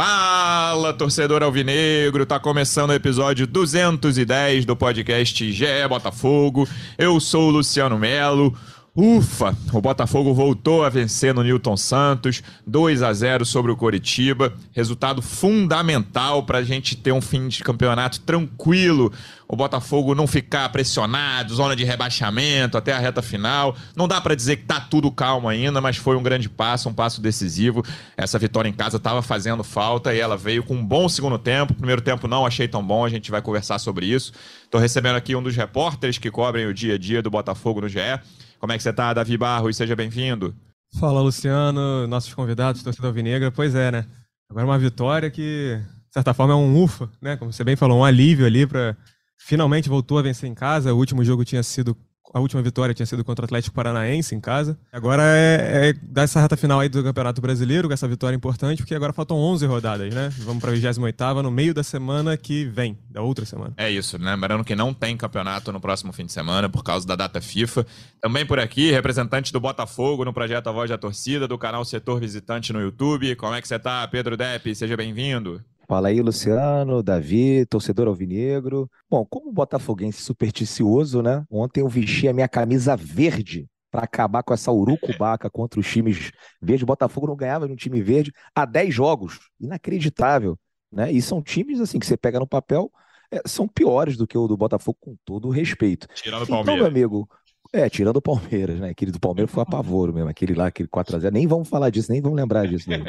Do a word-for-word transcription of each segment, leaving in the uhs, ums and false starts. Fala, torcedor alvinegro, tá começando o episódio duzentos e dez do podcast G Botafogo. Eu sou o Luciano Mello. Ufa, o Botafogo voltou a vencer no Nilton Santos, dois a zero sobre o Coritiba, resultado fundamental para a gente ter um fim de campeonato tranquilo, o Botafogo não ficar pressionado, zona de rebaixamento até a reta final. Não dá para dizer que tá tudo calmo ainda, mas foi um grande passo, um passo decisivo. Essa vitória em casa estava fazendo falta e ela veio com um bom segundo tempo. Primeiro tempo não achei tão bom, a gente vai conversar sobre isso. Estou recebendo aqui um dos repórteres que cobrem o dia a dia do Botafogo no G E. Como é que você tá, Davi Barro? E seja bem-vindo. Fala, Luciano, nossos convidados, torcida alvinegra. Pois é, né? Agora uma vitória que, de certa forma, é um ufa, né? Como você bem falou, um alívio ali para... Finalmente voltou a vencer em casa. O último jogo tinha sido... A última vitória tinha sido contra o Atlético Paranaense em casa. Agora é, é dar essa reta final aí do Campeonato Brasileiro, com essa vitória importante, porque agora faltam onze rodadas, né? Vamos para a vigésima oitava no meio da semana que vem, da outra semana. É isso, lembrando que não tem campeonato no próximo fim de semana por causa da data FIFA. Também por aqui, representante do Botafogo no projeto A Voz da Torcida, do canal Setor Visitante no YouTube. Como é que você tá, Pedro Depp? Seja bem-vindo. Fala aí, Luciano, Davi, torcedor alvinegro. Bom, como botafoguense supersticioso, né? Ontem eu vesti a minha camisa verde para acabar com essa urucubaca contra os times verdes. O Botafogo não ganhava de um time verde há dez jogos. Inacreditável, né? E são times, assim, que você pega no papel, é, são piores do que o do Botafogo, com todo o respeito. Tirando o Palmeiras. Então, meu amigo... É, tirando o Palmeiras, né? Aquele do Palmeiras foi apavoro mesmo, aquele lá, aquele quatro a zero. Nem vamos falar disso, nem vamos lembrar disso mesmo.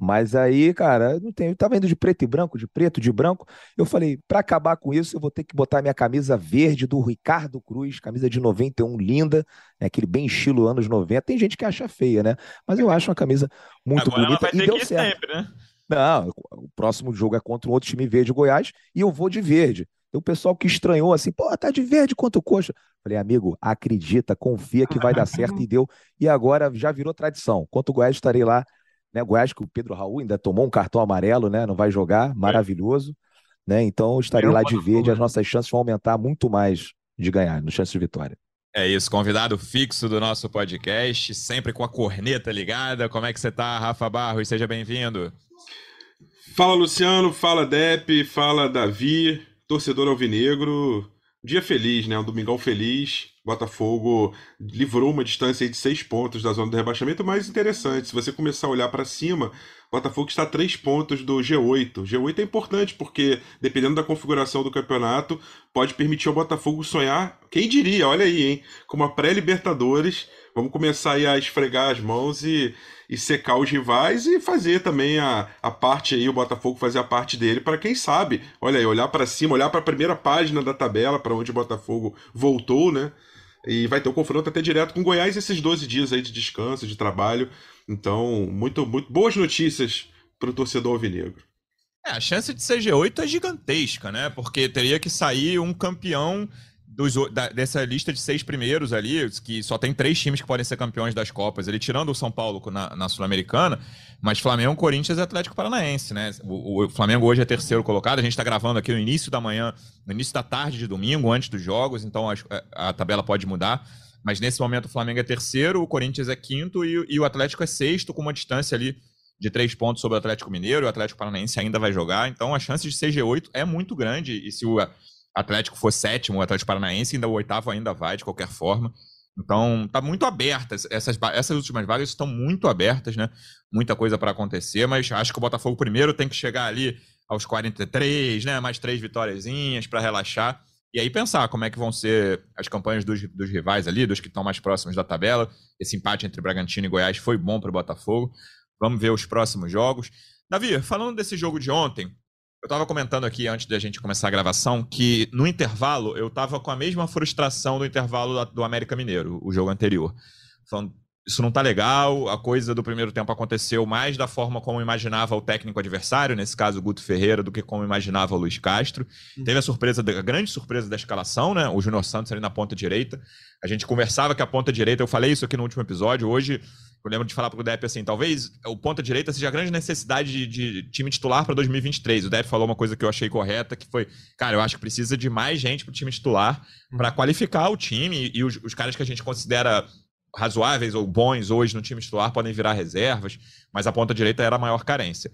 Mas aí, cara, não tem. Eu tava indo de preto e branco, de preto, de branco. Eu falei, pra acabar com isso, eu vou ter que botar minha camisa verde do Ricardo Cruz, camisa de noventa e um, linda, né? Aquele bem estilo anos noventa. Tem gente que acha feia, né? Mas eu acho uma camisa muito Agora bonita. Ela vai ter e deu que ir certo. Sempre, né? Não, o próximo jogo é contra um outro time verde, Goiás, e eu vou de verde. O pessoal que estranhou assim, pô, tá de verde quanto coxa. Falei, amigo, acredita, confia que vai dar certo e deu. E agora já virou tradição. Quanto o Goiás, estarei lá, né? Goiás, que o Pedro Raul ainda tomou um cartão amarelo, né? Não vai jogar, maravilhoso, né? Então estarei lá de verde, as nossas chances vão aumentar muito mais de ganhar, no chance de vitória. É isso, convidado fixo do nosso podcast, sempre com a corneta ligada. Como é que você tá, Rafa Barros? Seja bem-vindo. Fala, Luciano, fala, Depp, fala, Davi. Torcedor alvinegro, dia feliz, né? Um domingão feliz. Botafogo livrou uma distância aí de seis pontos da zona do rebaixamento. Mais interessante, se você começar a olhar para cima, Botafogo está a três pontos do G oito. G oito é importante porque, dependendo da configuração do campeonato, pode permitir ao Botafogo sonhar, quem diria, olha aí, hein? Com uma pré-Libertadores. Vamos começar aí a esfregar as mãos e... e secar os rivais e fazer também a, a parte aí, o Botafogo fazer a parte dele para quem sabe, olha aí, olhar para cima, olhar para a primeira página da tabela, para onde o Botafogo voltou, né? E vai ter um confronto até direto com o Goiás esses doze dias aí de descanso, de trabalho. Então, muito, muito boas notícias para o torcedor alvinegro. É, a chance de ser G oito é gigantesca, né? Porque teria que sair um campeão... Dos, da, dessa lista de seis primeiros ali, que só tem três times que podem ser campeões das Copas, ele tirando o São Paulo na, na Sul-Americana, mas Flamengo, Corinthians e Atlético Paranaense, né? O, o Flamengo hoje é terceiro colocado, a gente está gravando aqui no início da manhã, no início da tarde de domingo, antes dos jogos, então a, a tabela pode mudar, mas nesse momento o Flamengo é terceiro, o Corinthians é quinto e, e o Atlético é sexto, com uma distância ali de três pontos sobre o Atlético Mineiro, o Atlético Paranaense ainda vai jogar, então a chance de ser G oito é muito grande, e se o Atlético for sétimo, o Atlético Paranaense, ainda o oitavo ainda vai, de qualquer forma. Então, tá muito aberta. Essas, essas últimas vagas estão muito abertas, né? Muita coisa para acontecer, mas acho que o Botafogo primeiro tem que chegar ali aos quarenta e três, né? Mais três vitóriazinhas para relaxar. E aí pensar como é que vão ser as campanhas dos, dos rivais ali, dos que estão mais próximos da tabela. Esse empate entre Bragantino e Goiás foi bom para o Botafogo. Vamos ver os próximos jogos. Davi, falando desse jogo de ontem, eu estava comentando aqui, antes da gente começar a gravação, que no intervalo eu estava com a mesma frustração do intervalo do América Mineiro, o jogo anterior. Falando, isso não tá legal, a coisa do primeiro tempo aconteceu mais da forma como imaginava o técnico adversário, nesse caso o Guto Ferreira, do que como imaginava o Luís Castro. Uhum. Teve a surpresa, a grande surpresa da escalação, né? O Júnior Santos ali na ponta direita. A gente conversava que a ponta direita, eu falei isso aqui no último episódio, hoje... Eu lembro de falar para o Depp assim, talvez o ponta-direita seja a grande necessidade de, de time titular para dois mil e vinte e três. O Depp falou uma coisa que eu achei correta, que foi, cara, eu acho que precisa de mais gente para o time titular para qualificar o time. E os, os caras que a gente considera razoáveis ou bons hoje no time titular podem virar reservas, mas a ponta-direita era a maior carência.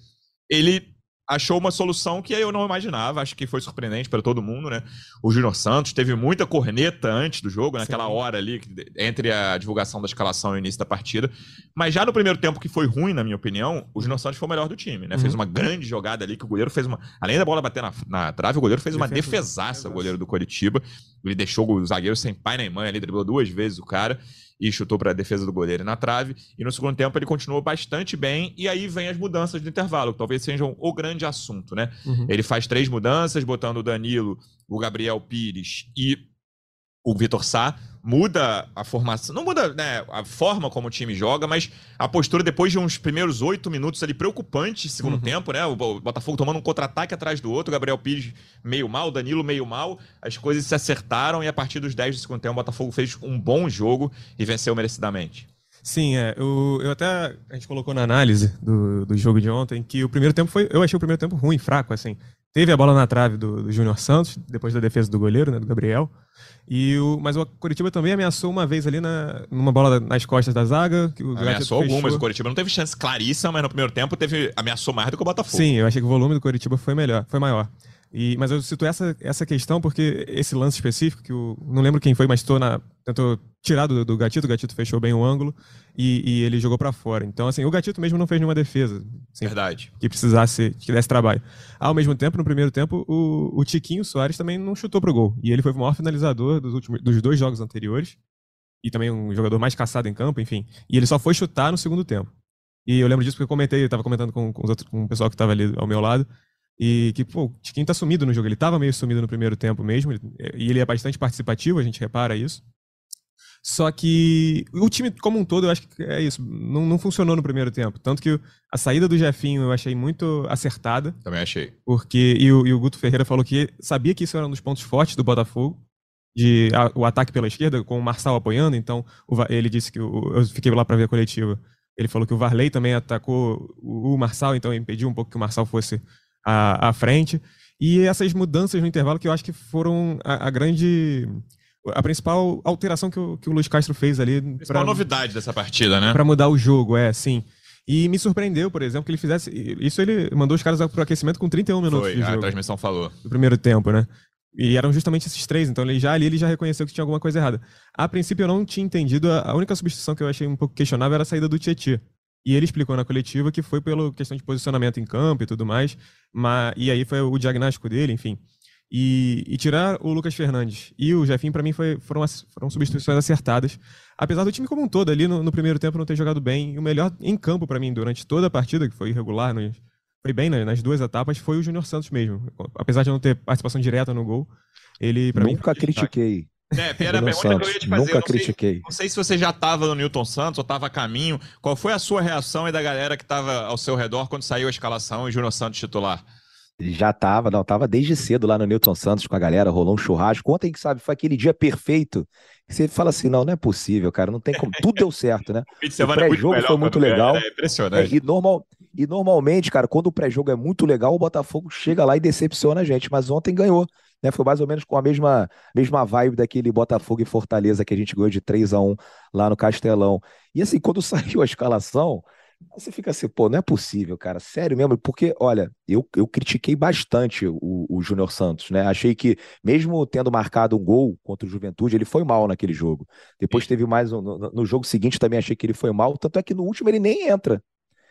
Ele achou uma solução que eu não imaginava, acho que foi surpreendente para todo mundo, né? O Júnior Santos teve muita corneta antes do jogo, naquela Sim. hora ali, entre a divulgação da escalação e o início da partida, mas já no primeiro tempo, que foi ruim, na minha opinião, o Júnior Santos foi o melhor do time, né? Uhum. Fez uma grande jogada ali, que o goleiro fez uma... Além da bola bater na, na trave, o goleiro fez uma Defesa. defesaça, o goleiro do Coritiba, ele deixou o zagueiro sem pai nem mãe ali, driblou duas vezes o cara, e chutou para a defesa do goleiro na trave, e no segundo tempo ele continuou bastante bem, e aí vem as mudanças do intervalo, que talvez sejam o grande assunto, né? Uhum. Ele faz três mudanças, botando o Danilo, o Gabriel Pires e o Vitor Sá, muda a formação, não muda, né, a forma como o time joga, mas a postura depois de uns primeiros oito minutos ali, preocupante, segundo uhum. tempo, né? O Botafogo tomando um contra-ataque atrás do outro, o Gabriel Pires meio mal, Danilo meio mal, as coisas se acertaram e a partir dos dez do segundo tempo o Botafogo fez um bom jogo e venceu merecidamente. Sim, é, eu, eu até, a gente colocou na análise do, do jogo de ontem que o primeiro tempo foi, eu achei o primeiro tempo ruim, fraco, assim. Teve a bola na trave do, do Júnior Santos, depois da defesa do goleiro, né, do Gabriel. E o, mas o Coritiba também ameaçou uma vez ali na, numa bola nas costas da zaga. Que o ameaçou algumas, o Coritiba não teve chance claríssima, mas no primeiro tempo teve, ameaçou mais do que o Botafogo. Sim, eu achei que o volume do Coritiba foi melhor, foi maior. E, mas eu cito essa, essa questão porque esse lance específico, que eu não lembro quem foi, mas tô na, tentou tirar do, do Gatito, o Gatito fechou bem o ângulo e, e ele jogou para fora. Então, assim, o Gatito mesmo não fez nenhuma defesa. Assim, Verdade. Que precisasse, que desse trabalho. Ao mesmo tempo, no primeiro tempo, o, o Tiquinho Soares também não chutou pro gol. E ele foi o maior finalizador dos, últimos, dos dois jogos anteriores. E também um jogador mais caçado em campo, enfim. E ele só foi chutar no segundo tempo. E eu lembro disso porque eu comentei, eu tava comentando com, com, os outros, com o pessoal que tava ali ao meu lado. E que, pô, o Tiquinho tá sumido no jogo, ele tava meio sumido no primeiro tempo mesmo, e ele é bastante participativo, a gente repara isso. Só que o time como um todo, eu acho que é isso, não, não funcionou no primeiro tempo. Tanto que a saída do Jeffinho eu achei muito acertada. Também achei. Porque, e o, e o Guto Ferreira falou que sabia que isso era um dos pontos fortes do Botafogo, de a, o ataque pela esquerda, com o Marçal apoiando, então o, ele disse que, o, eu fiquei lá pra ver a coletiva, ele falou que o Varley também atacou o, o Marçal, então impediu um pouco que o Marçal fosse... À, à frente, e essas mudanças no intervalo que eu acho que foram a, a grande, a principal alteração que o, que o Luís Castro fez ali. A principal pra, novidade dessa partida, né? Pra mudar o jogo, é, sim. E me surpreendeu, por exemplo, que ele fizesse, isso ele mandou os caras pro aquecimento com trinta e um minutos Foi, de jogo, a transmissão falou. Do primeiro tempo, né? E eram justamente esses três, então ele já ali ele já reconheceu que tinha alguma coisa errada. A princípio eu não tinha entendido, a, a única substituição que eu achei um pouco questionável era a saída do Tietchê. E ele explicou na coletiva que foi pela questão de posicionamento em campo e tudo mais, mas, e aí foi o diagnóstico dele, enfim. E, e tirar o Lucas Fernandes e o Jeffinho, para mim, foi, foram, foram substituições acertadas. Apesar do time como um todo ali, no, no primeiro tempo, não ter jogado bem. E o melhor em campo, para mim, durante toda a partida, que foi irregular, no, foi bem nas, nas duas etapas, foi o Júnior Santos mesmo. Apesar de não ter participação direta no gol, ele, para mim... Nunca critiquei. É, pera, a pergunta Santos. que eu ia te fazer, Nunca não, critiquei. Sei, não sei se você já estava no Nilton Santos ou estava a caminho, qual foi a sua reação e da galera que estava ao seu redor quando saiu a escalação e Júnior Santos titular? Já estava, não, estava desde cedo lá no Nilton Santos com a galera, rolou um churrasco, ontem, que sabe, foi aquele dia perfeito, que você fala assim, não, não é possível, cara, não tem como, tudo deu certo, né? O pré-jogo é foi muito legal, é impressionante. É, e, normal, e normalmente, cara, quando o pré-jogo é muito legal, o Botafogo chega lá e decepciona a gente, mas ontem ganhou. Né, foi mais ou menos com a mesma, mesma vibe daquele Botafogo e Fortaleza que a gente ganhou de três a um lá no Castelão. E assim, quando saiu a escalação, você fica assim, pô, não é possível, cara, sério mesmo, porque, olha, eu, eu critiquei bastante o, o Júnior Santos, né, achei que, mesmo tendo marcado um gol contra o Juventude, ele foi mal naquele jogo. Depois teve mais um, no, no jogo seguinte também achei que ele foi mal, tanto é que no último ele nem entra.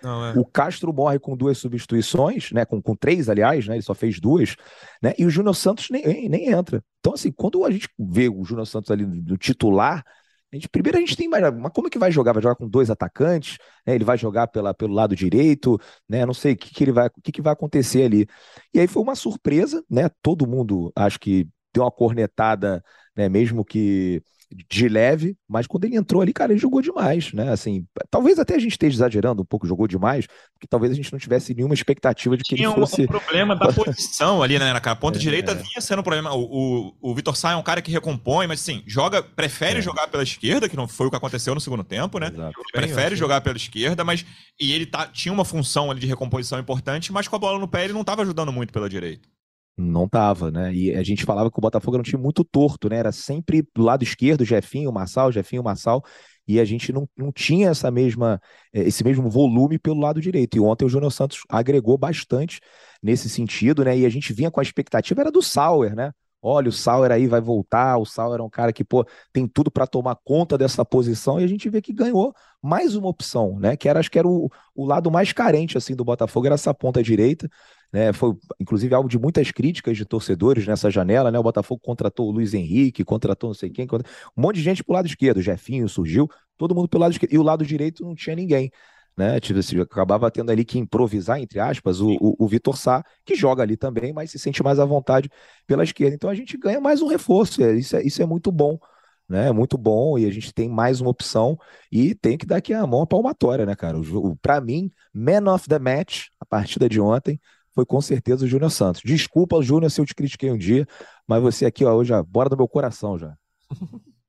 Não, é. O Castro morre com duas substituições, né? Com, com três, aliás, né? Ele só fez duas, né? E o Júnior Santos nem, nem, nem entra. Então, assim, quando a gente vê o Júnior Santos ali do titular, a gente, primeiro a gente tem mais, mas como é que vai jogar? Vai jogar com dois atacantes, né? Ele vai jogar pela, pelo lado direito, né? Não sei o que, que ele vai, o que, que vai acontecer ali. E aí foi uma surpresa, né? Todo mundo acho que deu uma cornetada, né? Mesmo que de leve, mas quando ele entrou ali, cara, ele jogou demais, né, assim, talvez até a gente esteja exagerando um pouco, jogou demais, porque talvez a gente não tivesse nenhuma expectativa de que tinha ele fosse... Tinha um problema da posição ali, né, na ponta é, direita, é. vinha sendo um problema, o, o, o Vitor Sá é um cara que recompõe, mas assim, joga, prefere é. jogar pela esquerda, que não foi o que aconteceu no segundo tempo, né, Exato. prefere Bem, jogar pela esquerda, mas, e ele tá, tinha uma função ali de recomposição importante, mas com a bola no pé ele não estava ajudando muito pela direita. Não tava, né? E a gente falava que o Botafogo era um time muito torto, né? Era sempre do lado esquerdo, Jeffinho, Marçal, Jeffinho, Marçal. e a gente não, não tinha essa mesma, esse mesmo volume pelo lado direito. E ontem o Júnior Santos agregou bastante nesse sentido, né? E a gente vinha com a expectativa, era do Sauer, né? Olha, o Sauer aí vai voltar, o Sauer é um cara que, pô, tem tudo para tomar conta dessa posição, e a gente vê que ganhou mais uma opção, né? Que era, acho que era o, o lado mais carente, assim, do Botafogo, era essa ponta direita, né? Foi, inclusive, alvo de muitas críticas de torcedores nessa janela, né? O Botafogo contratou o Luiz Henrique, contratou não sei quem, contratou... um monte de gente pro lado esquerdo, o Jeffinho surgiu, todo mundo pelo lado esquerdo, e o lado direito não tinha ninguém, né? Acabava tendo ali que improvisar, entre aspas, o, o, o Vitor Sá, que joga ali também, mas se sente mais à vontade pela esquerda. Então a gente ganha mais um reforço, isso é, isso é muito bom, né? É muito bom, e a gente tem mais uma opção, e tem que dar aqui a mão à palmatória, né, cara? O, o, pra mim, man of the match, a partida de ontem, foi com certeza o Júnior Santos. Desculpa, Júnior, se eu te critiquei um dia, mas você aqui, ó, hoje, ó, bora do meu coração já.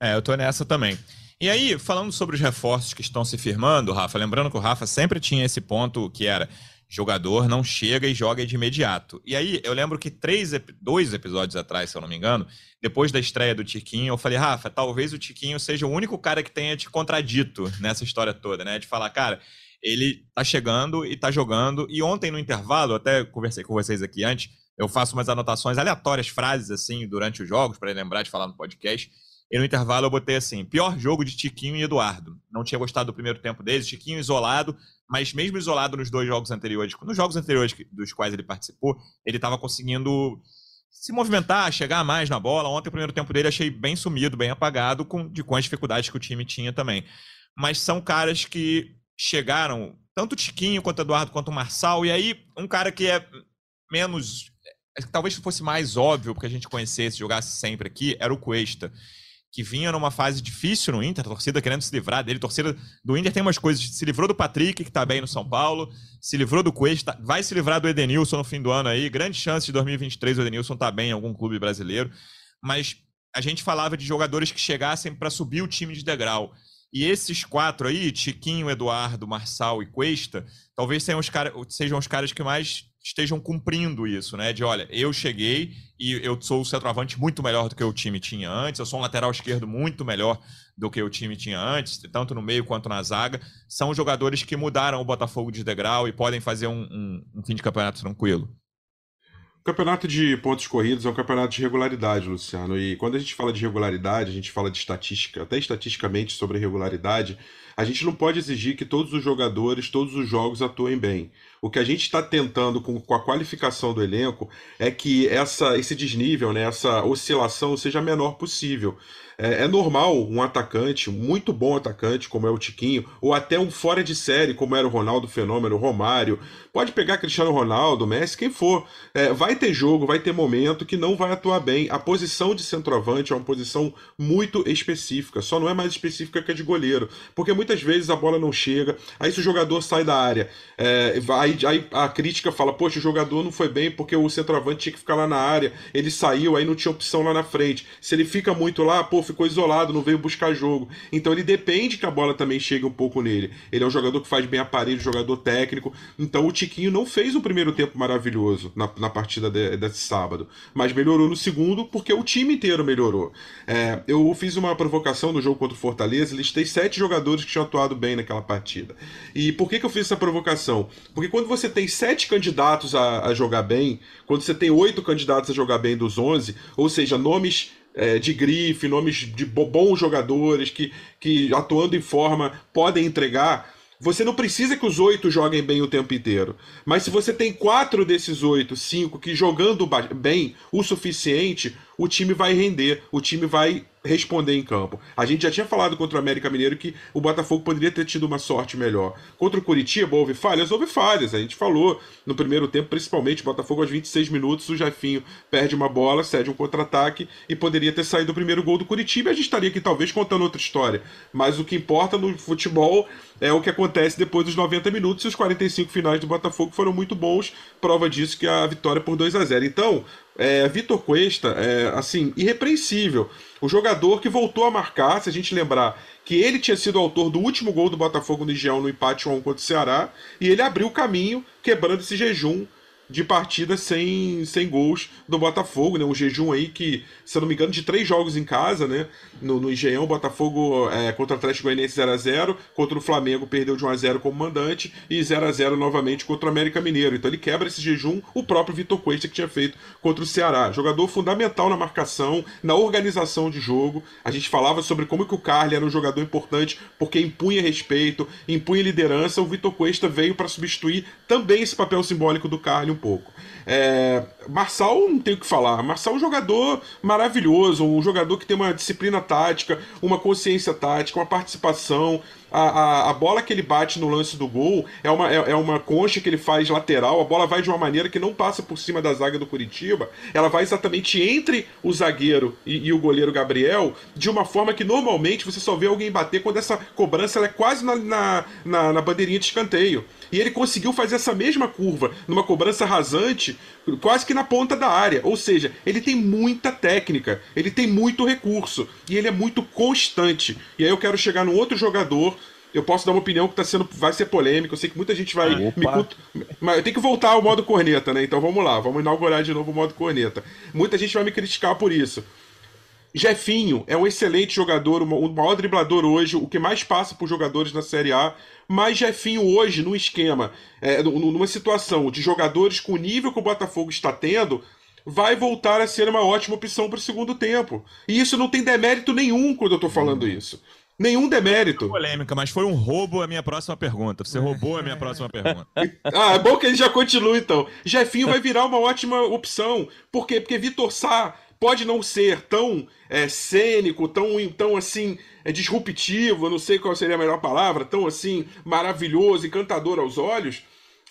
É, eu tô nessa também. E aí, falando sobre os reforços que estão se firmando, Rafa, lembrando que o Rafa sempre tinha esse ponto que era jogador não chega e joga de imediato. E aí, eu lembro que três, dois episódios atrás, se eu não me engano, depois da estreia do Tiquinho, eu falei, Rafa, talvez o Tiquinho seja o único cara que tenha te contradito nessa história toda, né? De falar, cara, ele tá chegando e tá jogando. E ontem, no intervalo, eu até conversei com vocês aqui antes, eu faço umas anotações aleatórias, frases assim, durante os jogos, para lembrar de falar no podcast. E no intervalo eu botei assim, pior jogo de Tiquinho e Eduardo. Não tinha gostado do primeiro tempo deles, Tiquinho isolado, mas mesmo isolado nos dois jogos anteriores, nos jogos anteriores dos quais ele participou, ele estava conseguindo se movimentar, chegar mais na bola. Ontem o primeiro tempo dele achei bem sumido, bem apagado, com, de, com as dificuldades que o time tinha também. Mas são caras que chegaram, tanto o Tiquinho quanto o Eduardo, quanto o Marçal, e aí um cara que é menos, talvez fosse mais óbvio, porque a gente conhecesse, jogasse sempre aqui, era o Cuesta, que vinha numa fase difícil no Inter, a torcida querendo se livrar dele, a torcida do Inter tem umas coisas, se livrou do Patrick, que tá bem no São Paulo, se livrou do Cuesta, vai se livrar do Edenilson no fim do ano aí, grande chance de dois mil e vinte e três o Edenilson tá bem em algum clube brasileiro, mas a gente falava de jogadores que chegassem para subir o time de degrau, e esses quatro aí, Tiquinho, Eduardo, Marçal e Cuesta, talvez sejam os, cara, sejam os caras que mais estejam cumprindo isso, né? De, olha, eu cheguei e eu sou o centroavante muito melhor do que o time tinha antes, eu sou um lateral esquerdo muito melhor do que o time tinha antes, tanto no meio quanto na zaga. São jogadores que mudaram o Botafogo de degrau e podem fazer um, um, um fim de campeonato tranquilo. O campeonato de pontos corridos é um campeonato de regularidade, Luciano, e quando a gente fala de regularidade, a gente fala de estatística, até estatisticamente sobre regularidade, a gente não pode exigir que todos os jogadores, todos os jogos atuem bem. O que a gente está tentando com, com a qualificação do elenco é que essa, esse desnível, né, essa oscilação seja a menor possível. É normal um atacante, muito bom atacante, como é o Tiquinho, ou até um fora de série, como era o Ronaldo Fenômeno, o Romário. Pode pegar Cristiano Ronaldo, Messi, quem for. É, vai ter jogo, vai ter momento que não vai atuar bem. A posição de centroavante é uma posição muito específica, só não é mais específica que a de goleiro, porque muitas vezes a bola não chega, aí se o jogador sai da área, é, aí, aí a crítica fala, poxa, o jogador não foi bem porque o centroavante tinha que ficar lá na área, ele saiu, aí não tinha opção lá na frente. Se ele fica muito lá, pô, ficou isolado, não veio buscar jogo. Então ele depende que a bola também chegue um pouco nele. Ele é um jogador que faz bem aparelho, jogador técnico. Então o Tiquinho não fez um primeiro tempo maravilhoso na, na partida de, desse sábado, mas melhorou no segundo porque o time inteiro melhorou. É, eu fiz uma provocação no jogo contra o Fortaleza, listei sete jogadores que tinham atuado bem naquela partida. E por que, que eu fiz essa provocação? Porque quando você tem sete candidatos a, a jogar bem, quando você tem oito candidatos a jogar bem dos onze, ou seja, nomes... É, de grife, nomes de bons jogadores que, que atuando em forma podem entregar, você não precisa que os oito joguem bem o tempo inteiro. Mas se você tem quatro desses oito, cinco, que jogando bem o suficiente, o time vai render, o time vai responder em campo. A gente já tinha falado contra o América Mineiro que o Botafogo poderia ter tido uma sorte melhor. Contra o Coritiba houve falhas, houve falhas. A gente falou no primeiro tempo, principalmente, o Botafogo aos vinte e seis minutos, o Jeffinho perde uma bola, cede um contra-ataque e poderia ter saído o primeiro gol do Coritiba e a gente estaria aqui talvez contando outra história. Mas o que importa no futebol é o que acontece depois dos noventa minutos e os quarenta e cinco finais do Botafogo foram muito bons, prova disso que a vitória por dois a zero. Então, É, Vitor Cuesta, é, assim, irrepreensível. O jogador que voltou a marcar, se a gente lembrar que ele tinha sido autor do último gol do Botafogo no Engenhão no empate um a um contra o Ceará, e ele abriu o caminho, quebrando esse jejum de partidas sem, sem gols do Botafogo, né? Um jejum aí que, se eu não me engano, de três jogos em casa, né? No, no Engenhão, o Botafogo é, contra o Atlético Goianiense zero a zero, contra o Flamengo perdeu de um a zero como mandante e zero a zero novamente contra o América Mineiro. Então ele quebra esse jejum, o próprio Vitor Cuesta que tinha feito contra o Ceará. Jogador fundamental na marcação, na organização de jogo. A gente falava sobre como que o Carly era um jogador importante porque impunha respeito, impunha liderança. O Vitor Cuesta veio para substituir também esse papel simbólico do Carly um pouco. É... Marçal, não tem o que falar. Marçal é um jogador maravilhoso, um jogador que tem uma disciplina tática, uma consciência tática, uma participação. A, a, a bola que ele bate no lance do gol é uma, é, é uma concha que ele faz lateral, a bola vai de uma maneira que não passa por cima da zaga do Coritiba, ela vai exatamente entre o zagueiro e, e o goleiro Gabriel, de uma forma que normalmente você só vê alguém bater quando essa cobrança ela é quase na, na, na, na bandeirinha de escanteio. E ele conseguiu fazer essa mesma curva, numa cobrança rasante, quase que na ponta da área. Ou seja, ele tem muita técnica, ele tem muito recurso, e ele é muito constante. E aí eu quero chegar num outro jogador, eu posso dar uma opinião que tá sendo, vai ser polêmica, eu sei que muita gente vai... Ah, me culto, mas eu tenho que voltar ao modo corneta, né? Então vamos lá, vamos inaugurar de novo o modo corneta. Muita gente vai me criticar por isso. Jeffinho é um excelente jogador, o maior driblador hoje, o que mais passa por jogadores na Série A, mas Jeffinho hoje, num esquema, é, numa situação de jogadores com o nível que o Botafogo está tendo, vai voltar a ser uma ótima opção para o segundo tempo. E isso não tem demérito nenhum quando eu estou falando isso. Nenhum demérito. Polêmica, mas foi um roubo a minha próxima pergunta. Você roubou a minha próxima pergunta. Ah, é bom que ele já continue, então. Jeffinho vai virar uma ótima opção. Por quê? Porque Vitor Sá pode não ser tão é, cênico, tão, tão assim... é disruptivo, eu não sei qual seria a melhor palavra, tão assim, maravilhoso, encantador aos olhos,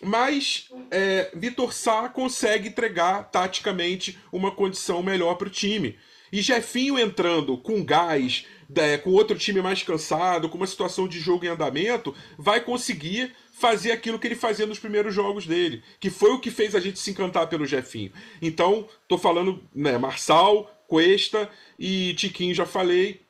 mas é, Vitor Sá consegue entregar taticamente uma condição melhor para o time. E Jeffinho entrando com gás, é, com outro time mais cansado, com uma situação de jogo em andamento, vai conseguir fazer aquilo que ele fazia nos primeiros jogos dele, que foi o que fez a gente se encantar pelo Jeffinho. Então, tô falando, né, Marçal, Cuesta e Tiquinho, já falei.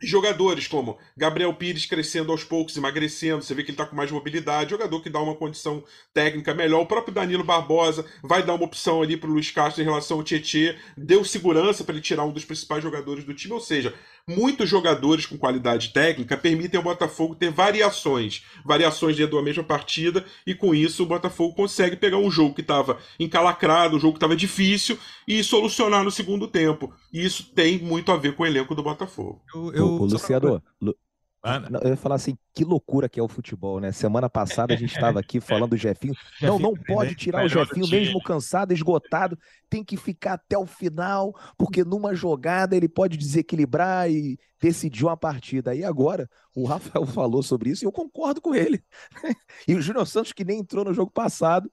Jogadores como Gabriel Pires crescendo aos poucos, emagrecendo, você vê que ele está com mais mobilidade, jogador que dá uma condição técnica melhor, o próprio Danilo Barbosa vai dar uma opção ali para o Luís Castro em relação ao Tietchê, deu segurança para ele tirar um dos principais jogadores do time, ou seja, muitos jogadores com qualidade técnica permitem ao Botafogo ter variações, variações dentro da mesma partida, e com isso o Botafogo consegue pegar um jogo que estava encalacrado, um jogo que estava difícil, e solucionar no segundo tempo, e isso tem muito a ver com o elenco do Botafogo. Eu, eu... O Luciano, Lu... eu ia falar assim, que loucura que é o futebol, né? Semana passada a gente estava aqui falando do Jeffinho. Não, não pode tirar o Jeffinho, mesmo cansado, esgotado, tem que ficar até o final, porque numa jogada ele pode desequilibrar e decidir uma partida. E agora, o Rafael falou sobre isso e eu concordo com ele. E o Júnior Santos, que nem entrou no jogo passado,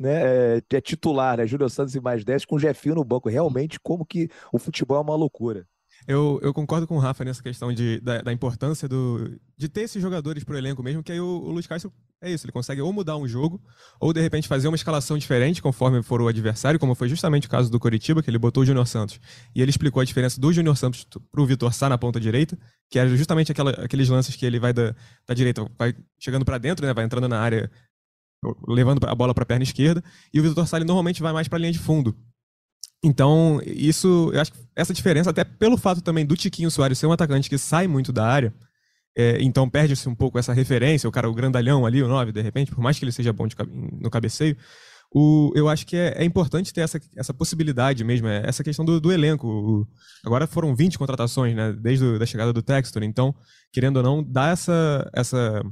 né, é titular, né? Júnior Santos e mais dez, com o Jeffinho no banco. Realmente, como que o futebol é uma loucura. Eu, eu concordo com o Rafa nessa questão de, da, da importância do, de ter esses jogadores pro elenco mesmo, que aí o, o Luís Castro é isso, ele consegue ou mudar um jogo, ou de repente fazer uma escalação diferente conforme for o adversário, como foi justamente o caso do Coritiba, que ele botou o Júnior Santos, e ele explicou a diferença do Júnior Santos pro Vitor Sá na ponta direita, que era justamente aquela, aqueles lances que ele vai da, da direita, vai chegando para dentro, né, vai entrando na área, levando a bola para a perna esquerda, e o Vitor Sá ele normalmente vai mais para a linha de fundo. Então, isso, eu acho que essa diferença, até pelo fato também do Tiquinho Soares ser um atacante que sai muito da área, é, então perde-se um pouco essa referência, o cara, o grandalhão ali, o nove, de repente, por mais que ele seja bom de, no cabeceio, o, eu acho que é, é importante ter essa, essa possibilidade mesmo, é, essa questão do, do elenco. O, agora foram vinte contratações, né, desde o, da chegada do Textor, então, querendo ou não, dá essa, essa,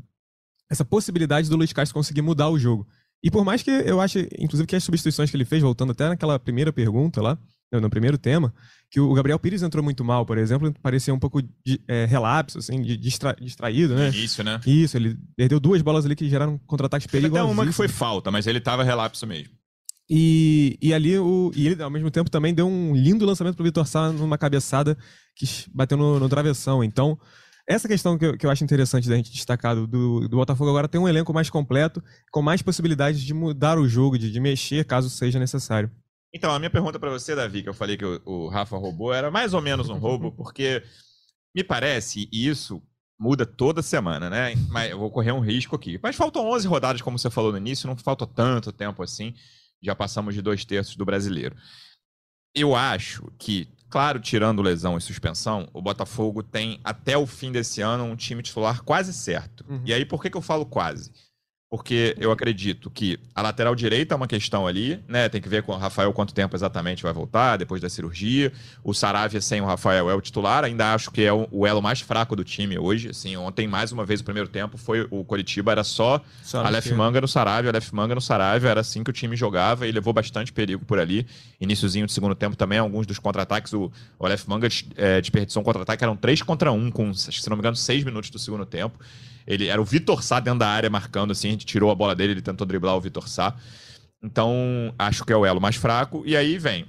essa possibilidade do Luís Castro conseguir mudar o jogo. E por mais que eu ache, inclusive, que as substituições que ele fez, voltando até naquela primeira pergunta lá, no primeiro tema, que o Gabriel Pires entrou muito mal, por exemplo, parecia um pouco de, é, relapso, assim, de distra, distraído, né? Isso, né? Isso, ele perdeu duas bolas ali que geraram contra-ataques perigosíssimos. Até uma que foi falta, mas ele tava relapso mesmo. E, e ali, o, e ele ao mesmo tempo também deu um lindo lançamento pro Vitor Sá numa cabeçada que bateu no, no travessão, então... Essa questão que eu, que eu acho interessante da gente destacar do, do Botafogo agora tem um elenco mais completo, com mais possibilidades de mudar o jogo, de, de mexer caso seja necessário. Então, a minha pergunta para você, Davi, que eu falei que o, o Rafa roubou, era mais ou menos um roubo, porque me parece, e isso muda toda semana, né? Mas eu vou correr um risco aqui. Mas faltam onze rodadas, como você falou no início, não falta tanto tempo assim. Já passamos de dois terços do brasileiro. Eu acho que, claro, tirando lesão e suspensão, o Botafogo tem até o fim desse ano um time titular quase certo. Uhum. E aí, por que que eu falo quase? Porque eu acredito que a lateral direita é uma questão ali, né? Tem que ver com o Rafael quanto tempo exatamente vai voltar depois da cirurgia. O Saravia sem o Rafael é o titular. Ainda acho que é o elo mais fraco do time hoje. Assim, ontem, mais uma vez, o primeiro tempo foi o Coritiba, era só Aleph Manga no Saravia, Aleph Manga no Saravia. Era assim que o time jogava e levou bastante perigo por ali. Iniciozinho do segundo tempo também, alguns dos contra-ataques. O Aleph Manga é, desperdiçou um contra-ataque, eram três contra um, com, se não me engano, seis minutos do segundo tempo. Ele era o Vitor Sá dentro da área marcando, assim, a gente tirou a bola dele, ele tentou driblar o Vitor Sá. Então, acho que é o elo mais fraco. E aí vem